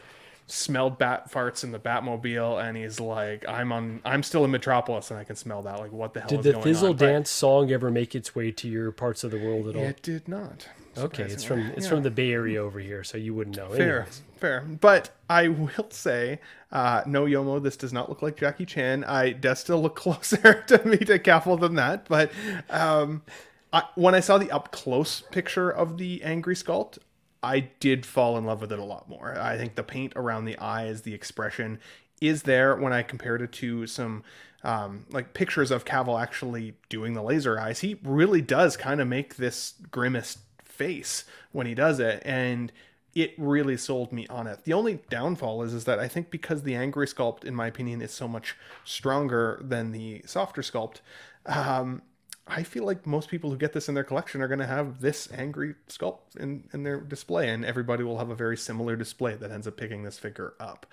smelled bat farts in the Batmobile and he's like, I'm on I'm still in Metropolis and I can smell that, like what the hell did is the going Thizzle on? Dance but, song ever make its way to your parts of the world at all? It did not. Okay, it's from it's yeah. from the Bay Area over here, so you wouldn't know. Fair. Anyways. Fair. But I will say, uh, no Yomo, this does not look like Jackie Chan. I does still look closer to me to Cavill than that. But um, I, when I saw the up close picture of the angry sculpt, I did fall in love with it a lot more. I think the paint around the eyes, the expression is there when I compared it to some um, like pictures of Cavill actually doing the laser eyes. He really does kind of make this grimace face when he does it, and it really sold me on it. The only downfall is is that I think because the angry sculpt in my opinion is so much stronger than the softer sculpt, um I feel like most people who get this in their collection are going to have this angry sculpt in in their display, and everybody will have a very similar display that ends up picking this figure up.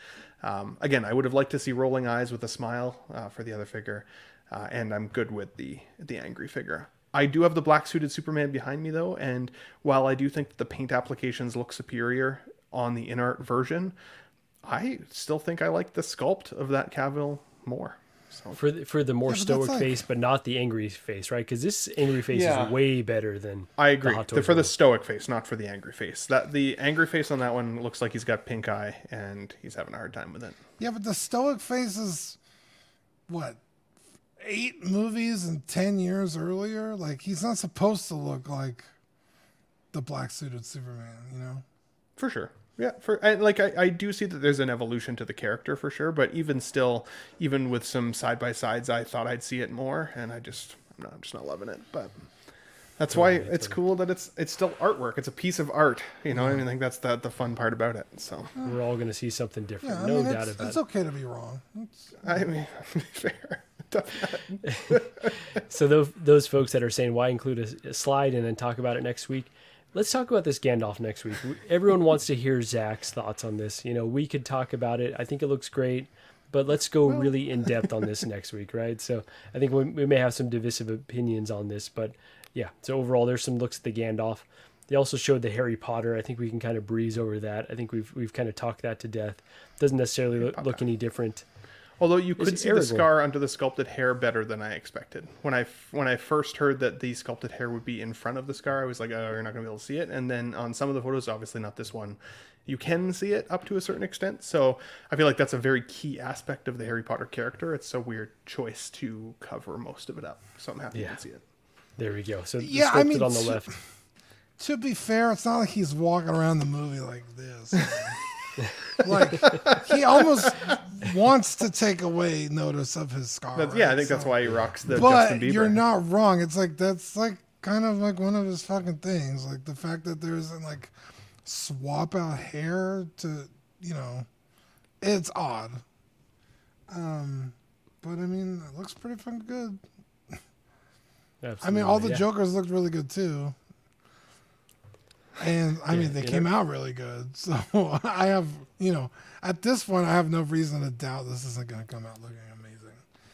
Um again, I would have liked to see rolling eyes with a smile uh, for the other figure, uh, and I'm good with the the angry figure. I do have the black suited Superman behind me though, and while I do think that the paint applications look superior on the inart version, I still think I like the sculpt of that Cavill more. So for the, for the more yeah, stoic like... face, but not the angry face, right? Because this angry face yeah. is way better than I agree. The Hot Toys for the stoic face, not for the angry face. That the angry face on that one looks like he's got pink eye and he's having a hard time with it. Yeah, but the stoic face is what? Eight movies and ten years earlier. Like, he's not supposed to look like the black suited Superman, you know? For sure. Yeah. For I, like, I, I do see that there's an evolution to the character for sure, but even still, even with some side by sides, I thought I'd see it more, and I just, I'm not, I'm just not loving it. But that's why it's cool that it's it's still artwork. It's a piece of art, you know. Yeah. I mean, I think that's the the fun part about it. So we're all going to see something different. Yeah, I no mean, doubt it's, about it's it. It's okay to be wrong. It's, I mean, fair. So those, those folks that are saying why include a, a slide and then talk about it next week, let's talk about this Gandalf next week. Everyone wants to hear Zach's thoughts on this. You know, we could talk about it. I think it looks great, but let's go really in depth on this next week, right? So I think we, we may have some divisive opinions on this, but yeah. So overall, there's some looks at the Gandalf. They also showed the Harry Potter. I think we can kind of breeze over that. I think we've we've kind of talked that to death. Doesn't necessarily look, look any different. Although you could see the scar under the sculpted hair better than I expected. When I when I first heard that the sculpted hair would be in front of the scar, I was like, oh, you're not going to be able to see it. And then on some of the photos, obviously not this one, you can see it up to a certain extent. So I feel like that's a very key aspect of the Harry Potter character. It's a weird choice to cover most of it up. So I'm happy yeah. you can see it. There we go. So yeah, sculpted I mean, on the to, left. To be fair, it's not like he's walking around the movie like this. Like, he almost wants to take away notice of his scar. That's, yeah, right? I think so, that's why he rocks the but Justin Bieber. But you're not wrong. It's like, that's like kind of like one of his fucking things. Like the fact that there isn't like swap out hair to, you know, it's odd. Um, but I mean, it looks pretty fucking good. Absolutely, I mean, all the yeah. Jokers looked really good too. And I yeah, mean, they came know. out really good. So I have, you know, at this point, I have no reason to doubt this isn't going to come out looking amazing.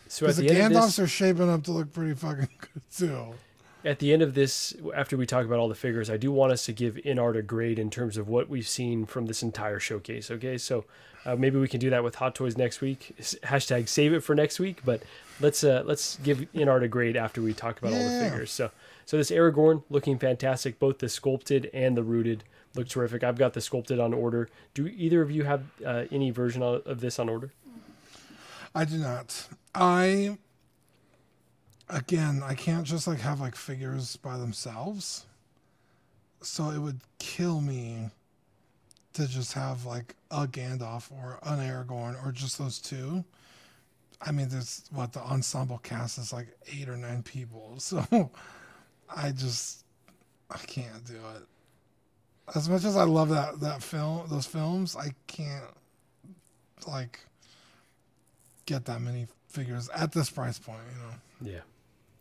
So at the, the end Gandalfs of this, are shaping up to look pretty fucking good too. At the end of this, after we talk about all the figures, I do want us to give InArt a grade in terms of what we've seen from this entire showcase. Okay, so uh, maybe we can do that with Hot Toys next week. Hashtag save it for next week. But let's uh, let's give InArt a grade after we talk about yeah. all the figures. So. So this Aragorn looking fantastic, both the sculpted and the rooted look terrific. I've got the sculpted on order. Do either of you have uh, any version of this on order? I do not. I, again, I can't just like have like figures by themselves. So it would kill me to just have like a Gandalf or an Aragorn or just those two. I mean, there's what the ensemble cast is like eight or nine people. So I just, I can't do it. As much as I love that, that film, those films, I can't like get that many figures at this price point, you know? Yeah,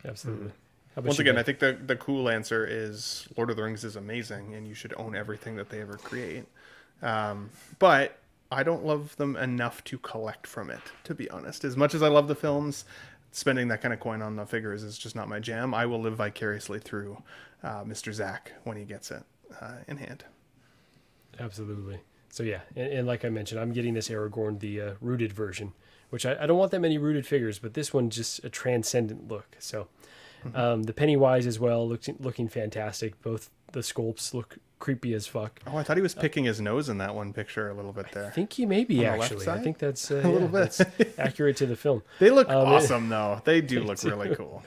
absolutely. Mm-hmm. Once again, get? I think the, the cool answer is Lord of the Rings is amazing and you should own everything that they ever create. Um, but I don't love them enough to collect from it, to be honest. As much as I love the films, spending that kind of coin on the figures is just not my jam. I will live vicariously through uh, Mister Zach when he gets it uh, in hand. Absolutely. So yeah, and, and like I mentioned, I'm getting this Aragorn, the uh, rooted version, which I, I don't want that many rooted figures, but this one just a transcendent look. So mm-hmm. um, the Pennywise as well, looked, looking fantastic. Both the sculpts look creepy as fuck. Oh, I thought he was picking his nose in that one picture a little bit there. I think he may be on actually. I think that's uh, a little yeah, bit accurate to the film. They look um, awesome it, though. They do they look do. really cool.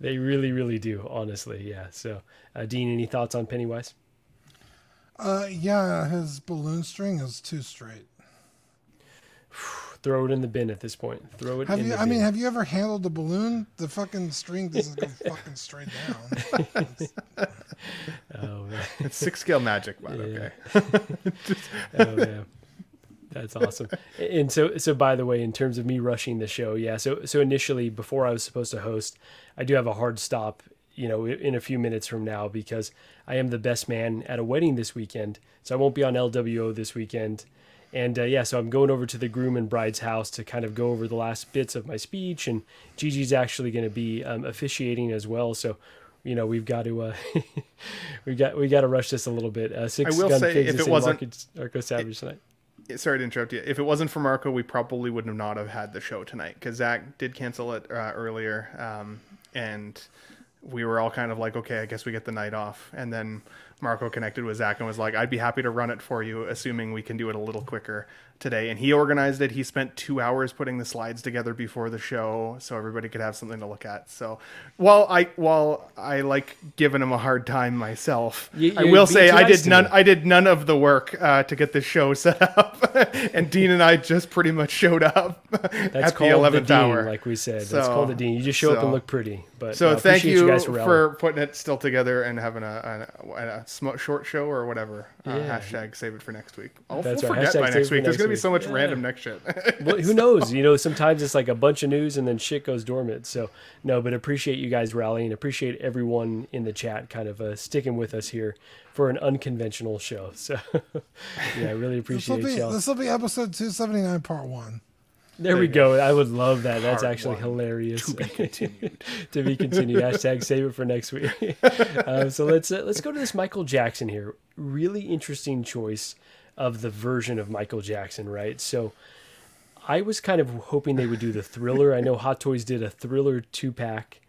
They really, really do. Honestly, yeah. So, uh, Dean, any thoughts on Pennywise? Uh, yeah, his balloon string is too straight. Throw it in the bin at this point. Throw it. Have in you? The I bin. mean, have you ever handled a balloon? The fucking string doesn't go fucking straight down. Oh man, it's six scale magic, but yeah. okay. Oh man, that's awesome. And so, so by the way, in terms of me rushing the show, yeah. So, so initially, before I was supposed to host, I do have a hard stop, you know, in a few minutes from now because I am the best man at a wedding this weekend. So I won't be on L W O this weekend. And uh, yeah, so I'm going over to the groom and bride's house to kind of go over the last bits of my speech. And Gigi's actually going to be um, officiating as well. So, you know, we've got to uh, we got we got to rush this a little bit. Uh, six I will gun say, figs if it wasn't Marco Savage tonight. Sorry to interrupt you. If it wasn't for Marco, we probably would not have had the show tonight because Zach did cancel it uh, earlier, um, and we were all kind of like, okay, I guess we get the night off. And then Marco connected with Zach and was like, I'd be happy to run it for you, assuming we can do it a little quicker today. And he organized it. He spent two hours putting the slides together before the show so everybody could have something to look at. So while I while I like giving him a hard time myself, you, I will say I did none I did none of the work uh, to get this show set up. And Dean and I just pretty much showed up That's at the eleventh the hour. Like we said, so, that's called the Dean. You just show so, up and look pretty. But So uh, thank you, you guys for, for putting it still together and having a, a, a short show or whatever. Yeah. Uh, hashtag save it for next week. I'll That's we'll right. forget hashtag by next week. Next There's going to be so much yeah. random next shit. Well, who knows? You know, sometimes it's like a bunch of news and then shit goes dormant. So no, but appreciate you guys rallying. Appreciate everyone in the chat kind of uh, sticking with us here for an unconventional show. So yeah, I really appreciate this be, y'all. This will be episode two seventy-nine, part one. There, there we go. I would love that. That's actually one. hilarious. To be continued. to be continued. Hashtag save it for next week. um, so let's uh, let's go to this Michael Jackson here. Really interesting choice of the version of Michael Jackson, right? So I was kind of hoping they would do the Thriller. I know Hot Toys did a Thriller two-pack.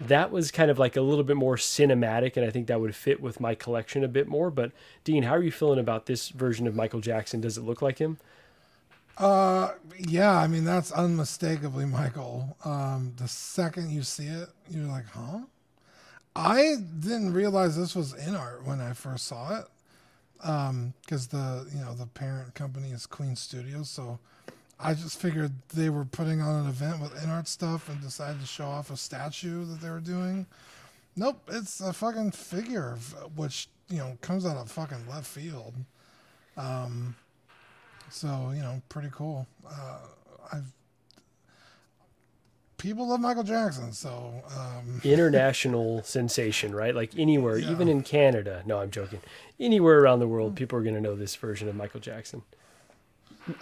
That was kind of like a little bit more cinematic, and I think that would fit with my collection a bit more. But Dean, how are you feeling about this version of Michael Jackson? Does it look like him? Uh, yeah, I mean, that's unmistakably Michael. Um, the second you see it, you're like, huh? I didn't realize this was InArt when I first saw it. um, because the you know the parent company is Queen Studios. So I just figured they were putting on an event with InArt stuff and decided to show off a statue that they were doing. Nope, it's a fucking figure, which you know comes out of fucking left field. Um, so you know, pretty cool. Uh, I've. People love Michael Jackson, so... Um. International sensation, right? Like anywhere, yeah. Even in Canada. No, I'm joking. Anywhere around the world, people are going to know this version of Michael Jackson.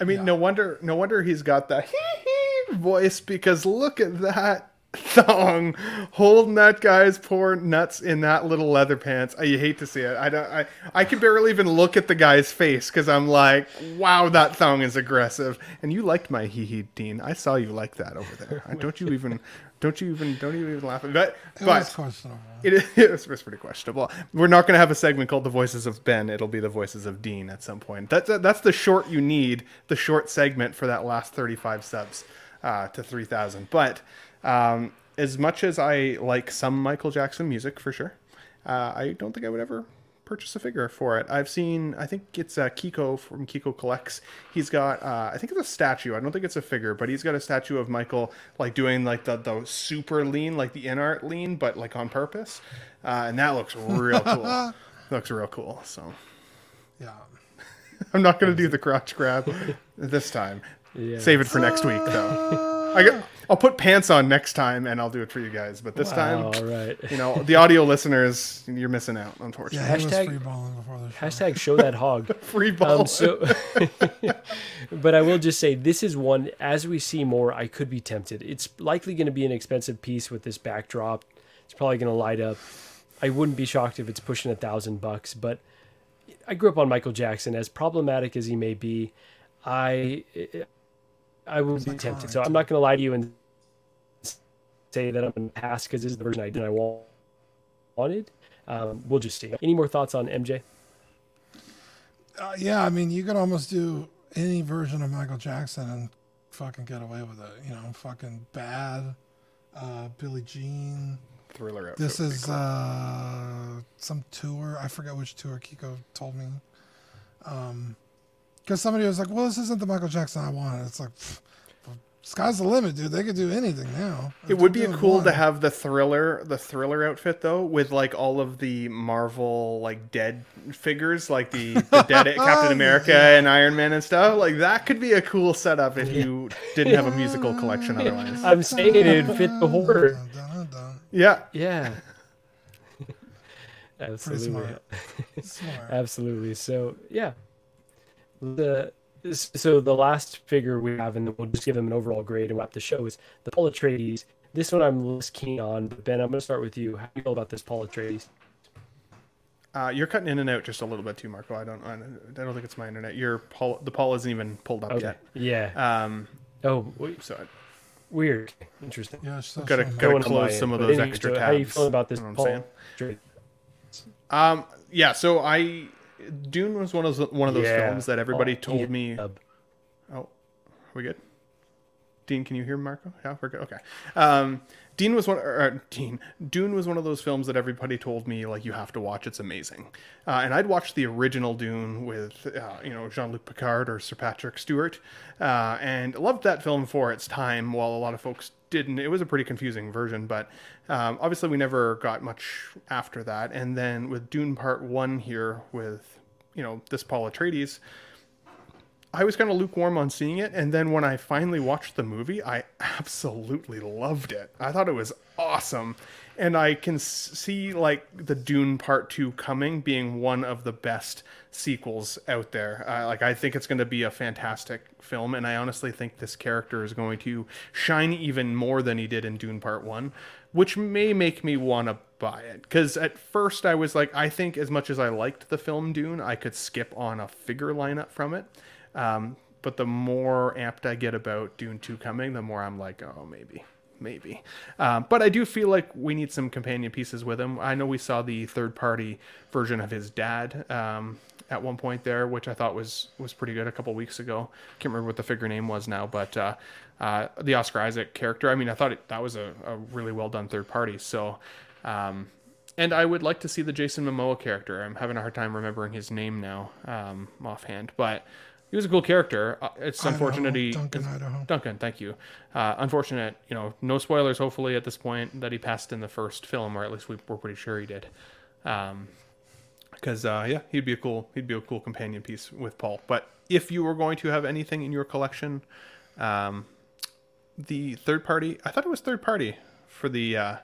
I mean, yeah. no wonder no wonder he's got that hee-hee voice, because look at that thong holding that guy's poor nuts in that little leather pants. I, you hate to see it. I, don't, I, I can barely even look at the guy's face, because I'm like, wow, that thong is aggressive. And you liked my hee-hee, Dean. I saw you like that over there. Don't you even, don't you even, don't you even laugh at that. It but was questionable. It, is, it, was, it was pretty questionable. We're not going to have a segment called The Voices of Ben. It'll be The Voices of Dean at some point. That's, that's the short you need, the short segment for that last thirty-five subs uh, to three thousand. But... Um, as much as I like some Michael Jackson music, for sure, uh, I don't think I would ever purchase a figure for it. I've seen, I think it's uh, Kiko from Kiko Collects. He's got, uh, I think it's a statue. I don't think it's a figure, but he's got a statue of Michael, like doing like the, the super lean, like the InArt lean, but like on purpose. Uh, and that looks real cool. Looks real cool. So yeah, I'm not going to do the crotch grab this time. Yeah. Save it for next week though. I got, I'll put pants on next time and I'll do it for you guys. But this wow, time, right. You know, the audio listeners, you're missing out, unfortunately. Yeah, hashtag, free balling before the show. Hashtag show that hog. Free balling. Um, so, but I will just say, this is one, as we see more, I could be tempted. It's likely going to be an expensive piece with this backdrop. It's probably going to light up. I wouldn't be shocked if it's pushing a thousand bucks. But I grew up on Michael Jackson. As problematic as he may be, I... It, I would be tempted. So I'm not going to lie to you and say that I'm going to pass because this is the version I did I wanted. Um, we'll just see. Any more thoughts on M J? Uh, yeah, I mean, you could almost do any version of Michael Jackson and fucking get away with it. You know, fucking Bad, uh, Billie Jean. Thriller outfit. This is uh, some tour. I forget which tour Kiko told me. Um Because somebody was like, well, this isn't the Michael Jackson I wanted. It's like, pff, sky's the limit, dude. They could do anything now. It would be cool to have the thriller, the thriller outfit, though, with, like, all of the Marvel, like, dead figures, like the, the dead Captain America yeah. and Iron Man and stuff. Like, that could be a cool setup if yeah. you didn't have a musical collection otherwise. I'm saying it would fit the horror. Yeah. Yeah. Absolutely. Smart. Smart. Absolutely. So, yeah. The, so the last figure we have, and we'll just give them an overall grade and wrap the show, is the Paul Atreides. This one I'm less keen on, but Ben, I'm going to start with you. How do you feel about this Paul Atreides? Uh, you're cutting in and out just a little bit too, Marco. I don't, I don't think it's my internet. Your Paul, the Paul isn't even pulled up okay. yet. Yeah. Um. Oh, wait. So weird. Interesting. Yeah. Got to got to close some of those anyway, extra so tabs. How do you feel about this you know Paul Atreides? Um. Yeah. So I. Dune was one of those, one of those yeah. films that everybody oh, told yeah. me. Oh, are we good? Dean, can you hear Marco? Yeah, we're good. Okay. Um, Dean was one. Or, Dean Dune was one of those films that everybody told me, like, you have to watch. It's amazing. Uh, and I'd watched the original Dune with uh, you know Jean-Luc Picard or Sir Patrick Stewart, uh, and loved that film for its time. While a lot of folks didn't, it was a pretty confusing version. But um, obviously, we never got much after that. And then with Dune Part One here, with you know this Paul Atreides, I was kind of lukewarm on seeing it, and then when I finally watched the movie, I absolutely loved it. I thought it was awesome, and I can see like the Dune Part Two coming being one of the best sequels out there. Uh, like I think it's going to be a fantastic film, and I honestly think this character is going to shine even more than he did in Dune Part One, which may make me want to buy it. Because at first I was like, I think as much as I liked the film Dune, I could skip on a figure lineup from it. Um, but the more amped I get about Dune two coming, the more I'm like, oh, maybe, maybe. Um, but I do feel like we need some companion pieces with him. I know we saw the third party version of his dad um, at one point there, which I thought was, was pretty good a couple weeks ago. Can't remember what the figure name was now, but uh, uh, the Oscar Isaac character. I mean, I thought it, that was a, a really well done third party. So um, And I would like to see the Jason Momoa character. I'm having a hard time remembering his name now, um, offhand, but he was a cool character. Uh, it's unfortunate. He, Duncan, Idaho. Duncan, thank you. Uh, unfortunate, you know, no spoilers, hopefully, at this point, that he passed in the first film, or at least we were pretty sure he did. Um, because uh, yeah, he'd be a cool, he'd be a cool companion piece with Paul. But if you were going to have anything in your collection, um, the third party, I thought it was third party for the. Uh,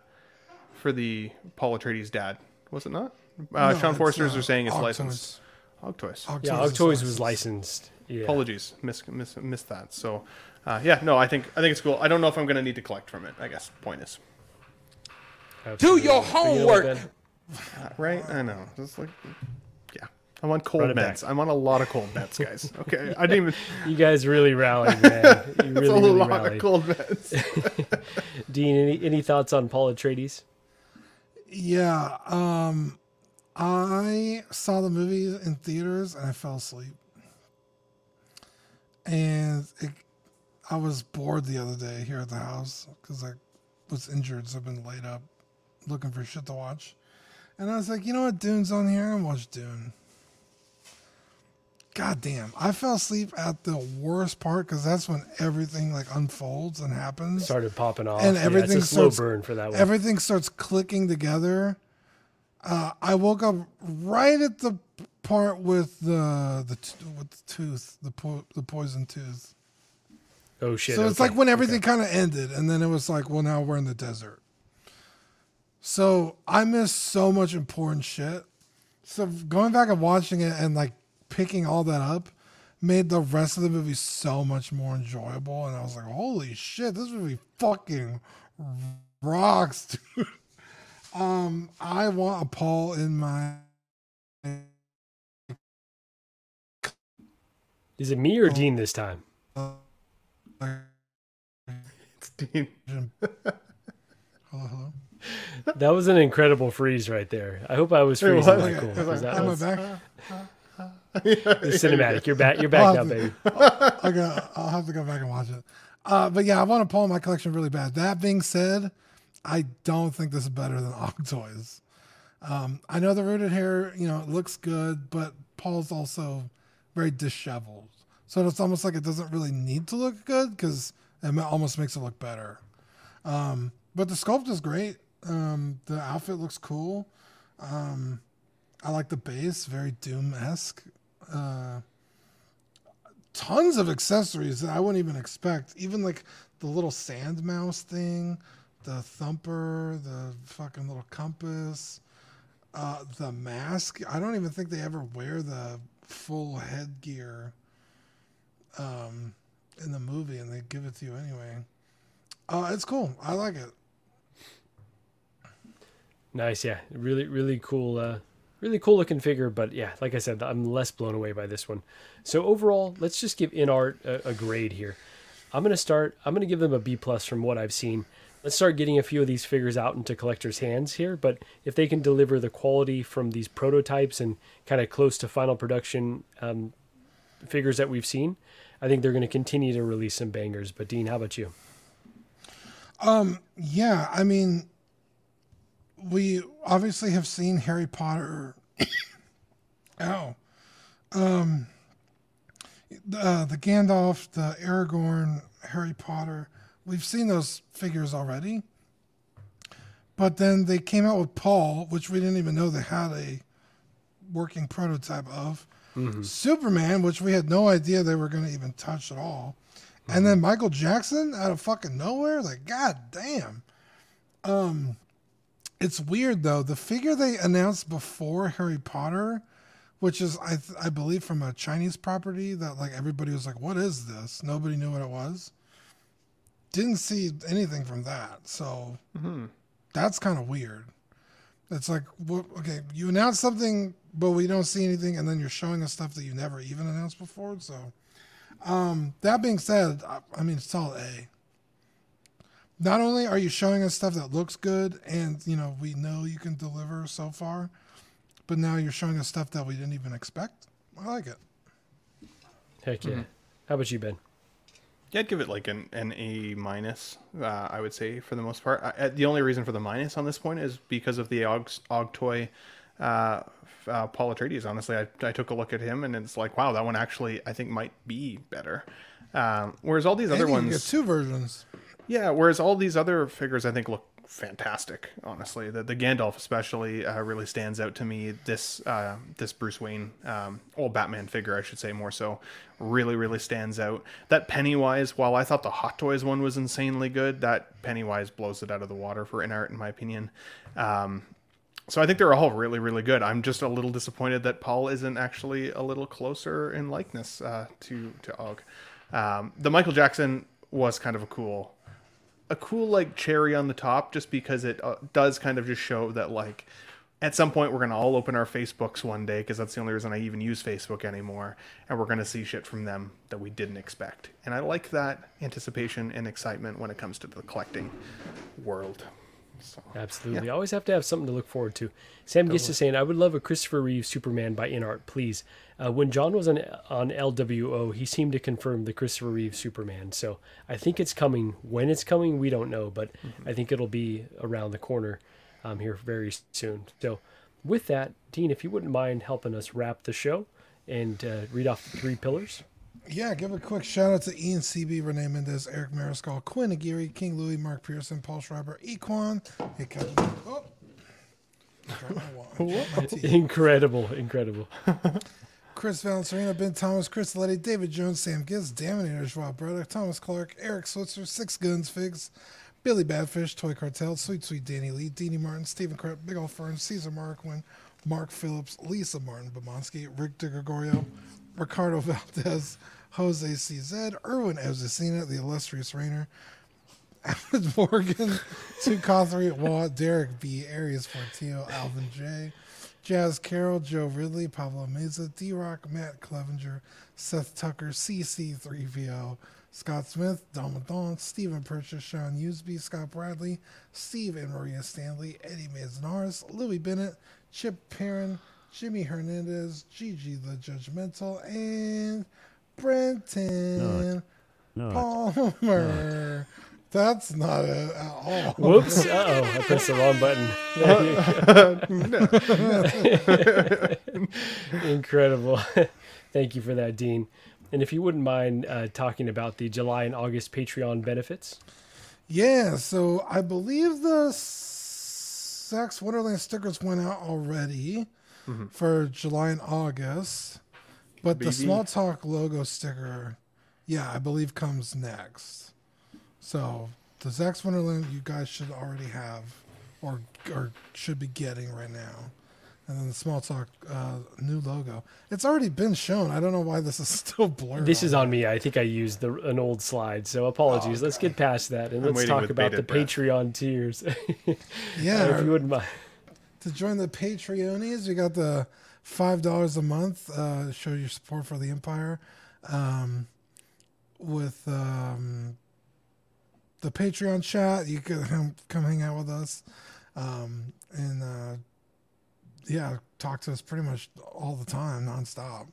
for the Paul Atreides dad, was it not? Uh, no, Sean Forsters are saying it's Ogg licensed. Ogg Toys. Ogg Toys. Yeah, Ogg Toys was licensed. Yeah. Apologies, miss, miss, missed that. So, uh, yeah, no, I think I think it's cool. I don't know if I'm going to need to collect from it, I guess. Point is, absolutely. Do your homework. Uh, right? I know. Just like, yeah, I want cold Run bets. I want a lot of cold bets, guys. Okay, yeah. I didn't even. You guys really rallied, man. You really, That's a really lot rallied. Of cold bets. Dean, any, any thoughts on Paul Atreides? Yeah, um, I saw the movie in theaters and I fell asleep. And it, I was bored the other day here at the house because I was injured, so I've been laid up looking for shit to watch. And I was like, you know what, Dune's on here, I'm gonna watch Dune. God damn, I fell asleep at the worst part because that's when everything like unfolds and happens. Started popping off, and everything yeah, it's a slow starts, burn for that one. Everything starts clicking together. Uh, I woke up right at the part with the the with the tooth, the po- the poison tooth. Oh shit! So it's okay. like when everything okay. kind of ended, and then it was like, well, now we're in the desert. So I missed so much important shit. So going back and watching it and like. Picking all that up made the rest of the movie so much more enjoyable, and I was like, holy shit, this movie fucking rocks, dude. um I want a Paul in my is it me or Dean this time? It's Dean. hello hello That was an incredible freeze right there. I hope I was freezing. Wait, like, cool. I was like, am I back? The cinematic. You're back. You're back now, to, baby. I'll, go, I'll have to go back and watch it. Uh, but yeah, I want to pull in my collection really bad. That being said, I don't think this is better than Ogg Toys. Um, I know the rooted hair, you know, it looks good, but Paul's also very disheveled. So it's almost like it doesn't really need to look good because it almost makes it look better. Um, but the sculpt is great. Um, the outfit looks cool. Um, I like the base, very Doom-esque. Uh, tons of accessories that I wouldn't even expect. Even like the little sand mouse thing, the thumper, the fucking little compass, uh, the mask. I don't even think they ever wear the full headgear um, in the movie, and they give it to you anyway. Uh, it's cool. I like it. Nice, yeah. Really, really cool. Uh... Really cool looking figure, but yeah, like I said, I'm less blown away by this one. So overall, let's just give InArt a, a grade here. I'm going to start, I'm going to give them a B plus from what I've seen. Let's start getting a few of these figures out into collectors' hands here, but if they can deliver the quality from these prototypes and kind of close to final production um, figures that we've seen, I think they're going to continue to release some bangers. But Dean, how about you? Um, yeah, I mean... We obviously have seen Harry Potter. Ow. Um, the, the Gandalf, the Aragorn, Harry Potter. We've seen those figures already. But then they came out with Paul, which we didn't even know they had a working prototype of. Mm-hmm. Superman, which we had no idea they were going to even touch at all. Mm-hmm. And then Michael Jackson out of fucking nowhere. Like, God damn. Um... It's weird, though. The figure they announced before Harry Potter, which is, I th- I believe, from a Chinese property that, like, everybody was like, what is this? Nobody knew what it was. Didn't see anything from that. So mm-hmm. That's kind of weird. It's like, well, okay, you announce something, but we don't see anything, and then you're showing us stuff that you never even announced before. So um, that being said, I, I mean, solid A. Not only are you showing us stuff that looks good and, you know, we know you can deliver so far, but now you're showing us stuff that we didn't even expect. I like it. Heck yeah. Mm-hmm. How about you, Ben? Yeah, I'd give it like an, an A minus, uh, I would say, for the most part. I, the only reason for the minus on this point is because of the Og, Ogtoy, uh, uh, Paul Atreides. Honestly, I, I took a look at him and it's like, wow, that one actually, I think, might be better. Um, whereas all these and other you ones... get two versions. Yeah, whereas all these other figures, I think, look fantastic, honestly. The, the Gandalf especially uh, really stands out to me. This uh, this Bruce Wayne, um, old Batman figure, I should say more so, really, really stands out. That Pennywise, while I thought the Hot Toys one was insanely good, that Pennywise blows it out of the water for Inart, in my opinion. Um, so I think they're all really, really good. I'm just a little disappointed that Paul isn't actually a little closer in likeness uh, to, to Og. Um, the Michael Jackson was kind of a cool... a cool like cherry on the top, just because it uh, does kind of just show that like at some point we're going to all open our Facebooks one day, because that's the only reason I even use Facebook anymore, and we're going to see shit from them that we didn't expect. And I like that anticipation and excitement when it comes to the collecting world. So, absolutely. Yeah. Always have to have something to look forward to. Sam totally. Gets to saying, I would love a Christopher Reeve Superman by Inart, please. Uh, when John was on, on L W O, he seemed to confirm the Christopher Reeve Superman. So I think it's coming. When it's coming, we don't know, but mm-hmm. I think it'll be around the corner um, here very soon. So with that, Dean, if you wouldn't mind helping us wrap the show and uh, read off the three pillars. Yeah, give a quick shout out to Ian C B, Renee Mendez, Eric Mariscal, Quinn Aguirre, King Louis, Mark Pearson, Paul Schreiber, Equan. Hey, Kevin. Oh. Incredible, incredible. Chris Valencerina, Ben Thomas, Chris Letty, David Jones, Sam Giz, Daminator, Joao Breda, Thomas Clark, Eric Switzer, Six Guns Figs, Billy Badfish, Toy Cartel, Sweet Sweet Danny Lee, Deanie Martin, Stephen Kraut, Big Ol' Fern, Caesar Marquin, Mark Phillips, Lisa Martin Bomonsky, Rick DeGregorio, Ricardo Valdez, Jose C Z, Erwin Ezecina, the illustrious Rainer, Avid Morgan, Tukothri Waugh, Derek B, Arias Fortillo, Alvin J, Jazz Carroll, Joe Ridley, Pablo Meza, D-Rock, Matt Clevenger, Seth Tucker, C C three P O, Scott Smith, Domadon, Stephen Purchase, Sean Usby, Scott Bradley, Steve and Maria Stanley, Eddie Manzanares, Louis Bennett, Chip Perrin, Jimmy Hernandez, Gigi the Judgmental, and Brenton no, no, Palmer. No. That's not it at all. Whoops. Uh-oh. I pressed the wrong button. There you go. Incredible. Thank you for that, Dean. And if you wouldn't mind uh, talking about the July and August Patreon benefits. Yeah, so I believe the Saks Wonderland stickers went out already. Mm-hmm. For July and August, but Baby. The Small Talk logo sticker, yeah, I believe comes next. So the Saks Wonderland you guys should already have, or or should be getting right now, and then the Small Talk uh, new logo. It's already been shown. I don't know why this is still blurred. This on is on me. I think I used the, an old slide, so apologies. Oh, let's get past that and I'm let's talk about the breath. Patreon tiers. Yeah, uh, if you wouldn't mind. To join the Patreonies, we got the five dollars a month, uh, show your support for the Empire, um, with um, the Patreon chat. You can um, come hang out with us um, and, uh, yeah, talk to us pretty much all the time, nonstop.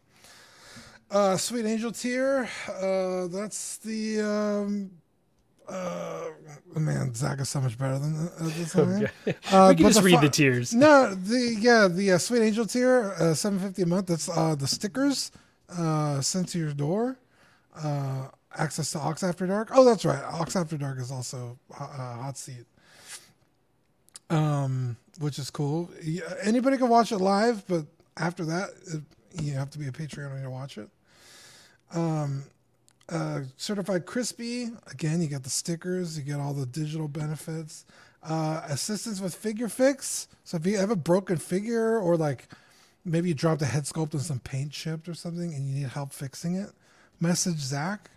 Uh, Sweet Angel tier, uh, that's the... Um, Uh, man, Zach is so much better than uh, this. Okay. Uh, we can just the read fi- the tiers. No, the yeah, the uh, Sweet Angel tier, uh, seven fifty a month. That's uh, the stickers uh, sent to your door. Uh, access to Ox After Dark. Oh, that's right. Ox After Dark is also uh, hot seat. Um, which is cool. Yeah, anybody can watch it live, but after that, it, you have to be a Patreon to watch it. Um. Uh, Certified Crispy, again, you get the stickers, you get all the digital benefits, uh, assistance with figure fix. So if you have a broken figure, or like maybe you dropped a head sculpt and some paint chipped or something and you need help fixing it, message Zach,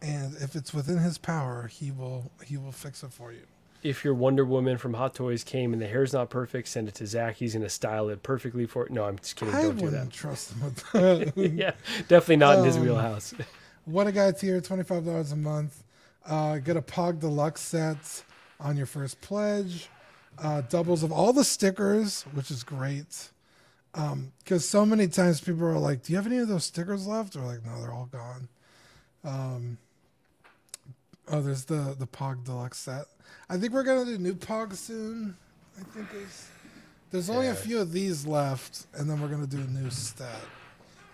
and if it's within his power, he will he will fix it for you. If your Wonder Woman from Hot Toys came and the hair's not perfect, send it to Zach. He's going to style it perfectly for it. No, I'm just kidding. I Don't wouldn't do that. Trust him with that. Yeah, definitely not um, in his wheelhouse. What a Guy tier, twenty-five dollars a month. Uh, get a Pog Deluxe set on your first pledge. Uh, doubles of all the stickers, which is great. Because um, so many times people are like, do you have any of those stickers left? Or like, no, they're all gone. Um, Oh, there's the, the Pog Deluxe set. I think we're going to do new Pog soon. I think it's, there's only yeah. a few of these left, and then we're going to do a new stat.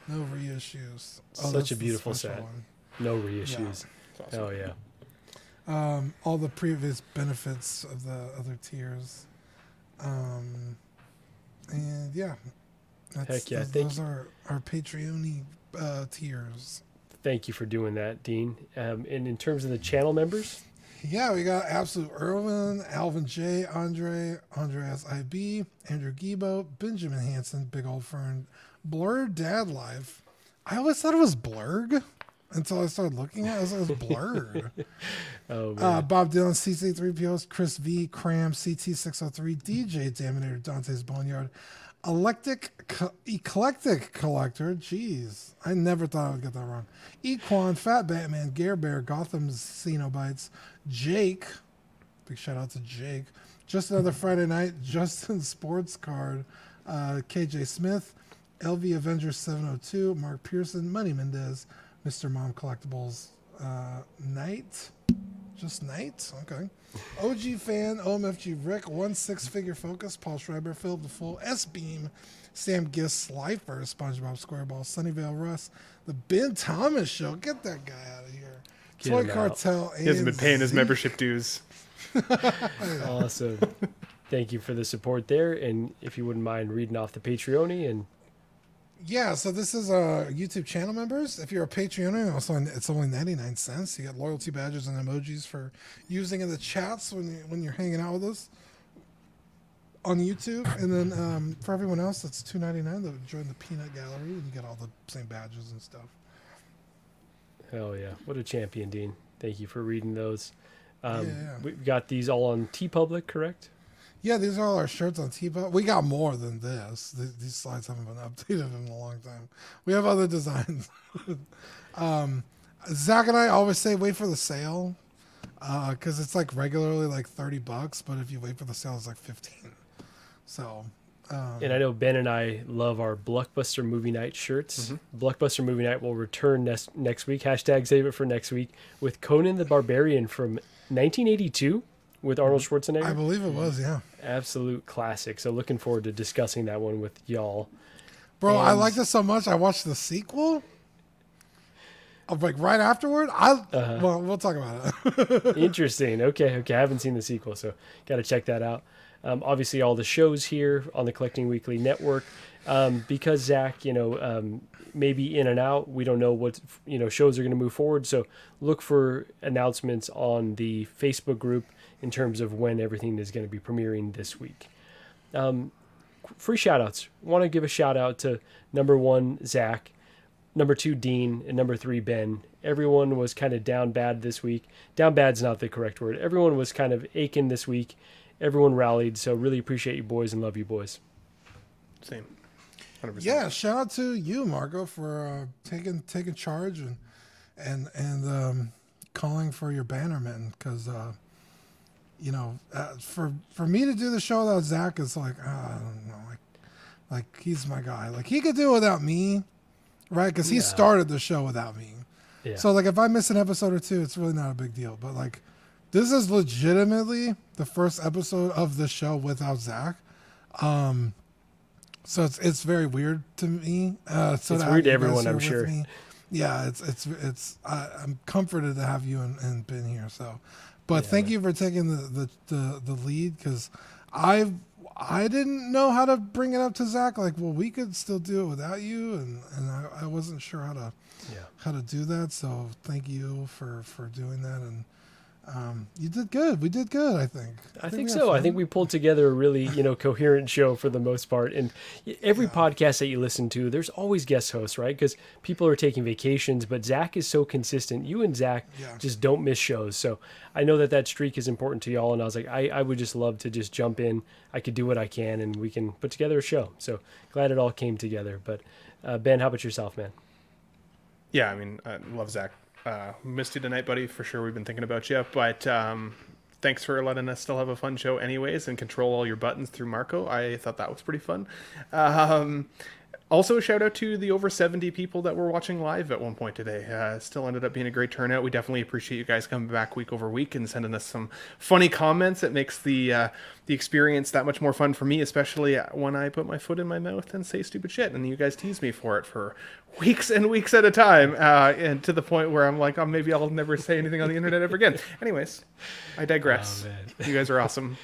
No reissues. Oh, such a beautiful set. One. No reissues. Yeah. Awesome. Oh, yeah. Um, all the previous benefits of the other tiers. Um, and, yeah. That's, Heck, yeah. Those, those are our Patreon-y uh, tiers. Thank you for doing that, Dean. Um, and in terms of the channel members? Yeah, we got Absolute Irwin, Alvin J, Andre, Andreas I B, Andrew Gibo, Benjamin Hansen, Big Old Fern, Blur Dad Life. I always thought it was Blurg until I started looking at it. I was like, it was Blurg. oh, uh, Bob Dylan, C C three P Os, Chris V, Cram, C T six oh three, D J Daminator, Dante's Boneyard, Electric, co- Eclectic Collector. Jeez, I never thought I would get that wrong. Equan, Fat Batman, Gare Bear, Gotham's Cenobites, Jake. Big shout out to Jake. Just Another Friday Night, Justin Sports Card, uh, K J Smith, L V Avenger seven oh two, Mark Pearson, Money Mendez, Mister Mom Collectibles, uh, Knight. Just Knight? Okay. O G Fan, O M F G Rick, One Six Figure Focus, Paul Schreiber, Philip the Fool, S-Beam, Sam Gist, Slifer, SpongeBob SquareBall, Sunnyvale Russ, The Ben Thomas Show. Get that guy out of here. Get Toy Cartel. He hasn't been paying his membership dues. Awesome. Thank you for the support there. And if you wouldn't mind reading off the Patreon-y and... Yeah, so this is uh, YouTube channel members. If you're a Patreon, it's only ninety-nine cents. You get loyalty badges and emojis for using in the chats when, you, when you're hanging out with us on YouTube. And then um, for everyone else, it's two ninety-nine to join the Peanut Gallery, and you get all the same badges and stuff. Hell yeah. What a champion, Dean. Thank you for reading those. Um, yeah, yeah. We've got these all on TeePublic, correct? Yeah, these are all our shirts on T-Bot. We got more than this. These slides haven't been updated in a long time. We have other designs. um, Zach and I always say wait for the sale because uh, it's like regularly like thirty bucks, but if you wait for the sale, it's like fifteen. So, um, and I know Ben and I love our Blockbuster Movie Night shirts. Mm-hmm. Blockbuster Movie Night will return next, next week. Hashtag save it for next week with Conan the Barbarian from nineteen eighty-two. With Arnold Schwarzenegger? I believe it was, yeah. Absolute classic. So looking forward to discussing that one with y'all. Bro, and I liked it so much, I watched the sequel. I'm like, right afterward? I uh-huh. Well, we'll talk about it. Interesting. Okay, okay. I haven't seen the sequel, so got to check that out. Um, obviously, all the shows here on the Collecting Weekly Network. Um, because Zach, you know, um, maybe in and out, we don't know what, you know, shows are going to move forward. So look for announcements on the Facebook group in terms of when everything is going to be premiering this week. Um, free shout outs. Want to give a shout out to number one, Zach, number two, Dean, and number three, Ben. Everyone was kind of down bad this week. Down bad's not the correct word. Everyone was kind of aching this week. Everyone rallied. So really appreciate you boys and love you boys. Same. one hundred percent. Yeah. Shout out to you, Marco, for uh, taking, taking charge and, and, and um, calling for your bannerman. Cause, uh, you know, uh, for for me to do the show without Zach is like, oh, I don't know, like, like he's my guy. Like he could do it without me, right? Because he yeah. started the show without me. Yeah. So like, if I miss an episode or two, it's really not a big deal. But like, this is legitimately the first episode of the show without Zach. Um, so it's it's very weird to me. Uh, so it's weird to everyone, I'm sure. Me. Yeah, it's it's it's. I, I'm comforted to have you and, and Ben here. So. But yeah. Thank you for taking the, the, the, the lead because I I didn't know how to bring it up to Zach. Like, well, we could still do it without you, and, and I, I wasn't sure how to yeah. how to do that. So thank you for, for doing that, and um, you did good. We did good, I think. I, I think, think so. I think we pulled together a really you know coherent show for the most part. And every yeah. podcast that you listen to, there's always guest hosts, right? Because people are taking vacations, but Zach is so consistent. You and Zach yeah. just don't miss shows. So. I know that that streak is important to y'all, and I was like, I, I would just love to just jump in. I could do what I can, and we can put together a show. So glad it all came together. But uh, Ben, how about yourself, man? Yeah, I mean, I love Zach. Uh, missed you tonight, buddy. For sure, we've been thinking about you. But um, thanks for letting us still have a fun show anyways and control all your buttons through Marco. I thought that was pretty fun. Um, Also, a shout out to the over seventy people that were watching live at one point today. Uh, still ended up being a great turnout. We definitely appreciate you guys coming back week over week and sending us some funny comments. It makes the uh, the experience that much more fun for me, especially when I put my foot in my mouth and say stupid shit. And you guys tease me for it for weeks and weeks at a time, uh, and to the point where I'm like, oh, maybe I'll never say anything on the internet ever again. Anyways, I digress. Oh, you guys are awesome.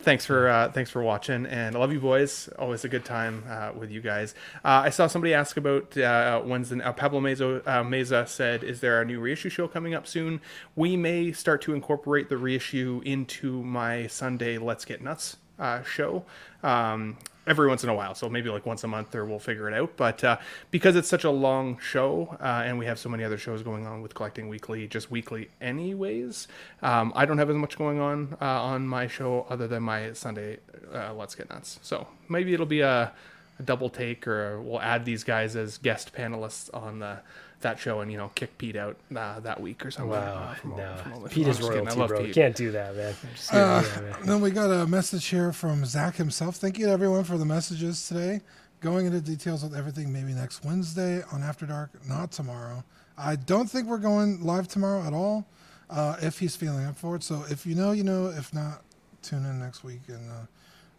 Thanks for uh, thanks for watching, and I love you boys. Always a good time uh, with you guys. Uh, I saw somebody ask about uh, when's the uh, Pablo Meza, uh, Meza said, is there a new reissue show coming up soon? We may start to incorporate the reissue into my Sunday Let's Get Nuts uh, show. Um, every once in a while, so maybe like once a month, or we'll figure it out. But uh, because it's such a long show, uh, and we have so many other shows going on with Collecting Weekly, just weekly anyways, um, I don't have as much going on uh, on my show other than my Sunday uh, Let's Get Nuts. So maybe it'll be a, a double take, or we'll add these guys as guest panelists on the that show, and you know, kick Pete out uh, that week or something. Wow, uh, no, all, all Pete is royalty, bro. Pete. You can't do that, man. Uh, uh, yeah, man. Then we got a message here from Zach himself. Thank you to everyone for the messages today. Going into details with everything, maybe next Wednesday on After Dark, not tomorrow. I don't think we're going live tomorrow at all. Uh, if he's feeling up for it, so if you know, you know. If not, tune in next week, and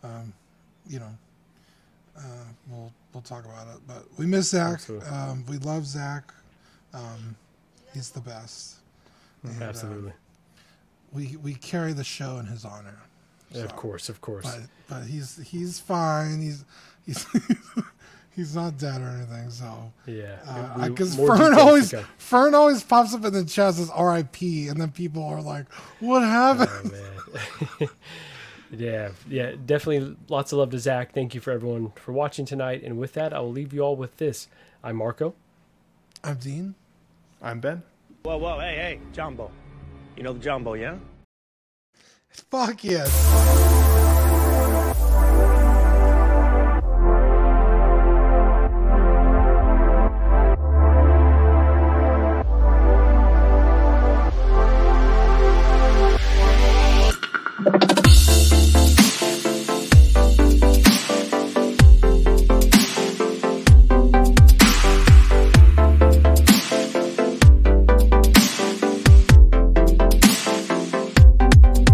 uh, um, you know, uh, we'll we'll talk about it. But we miss Zach. Um, we love Zach. Um, he's the best. And, Absolutely. Uh, we we carry the show in his honor. So. Yeah, of course, of course. But, but he's he's fine. He's he's he's not dead or anything. So yeah, because uh, Fern always Fern always pops up in the chat and says R I P, and then people are like, "What happened?" Oh, man. Yeah, yeah, definitely. Lots of love to Zach. Thank you for everyone for watching tonight. And with that, I will leave you all with this. I'm Marco. I'm Dean. I'm Ben. Whoa, whoa, hey, hey, Jumbo. You know the Jumbo, yeah? Fuck yes.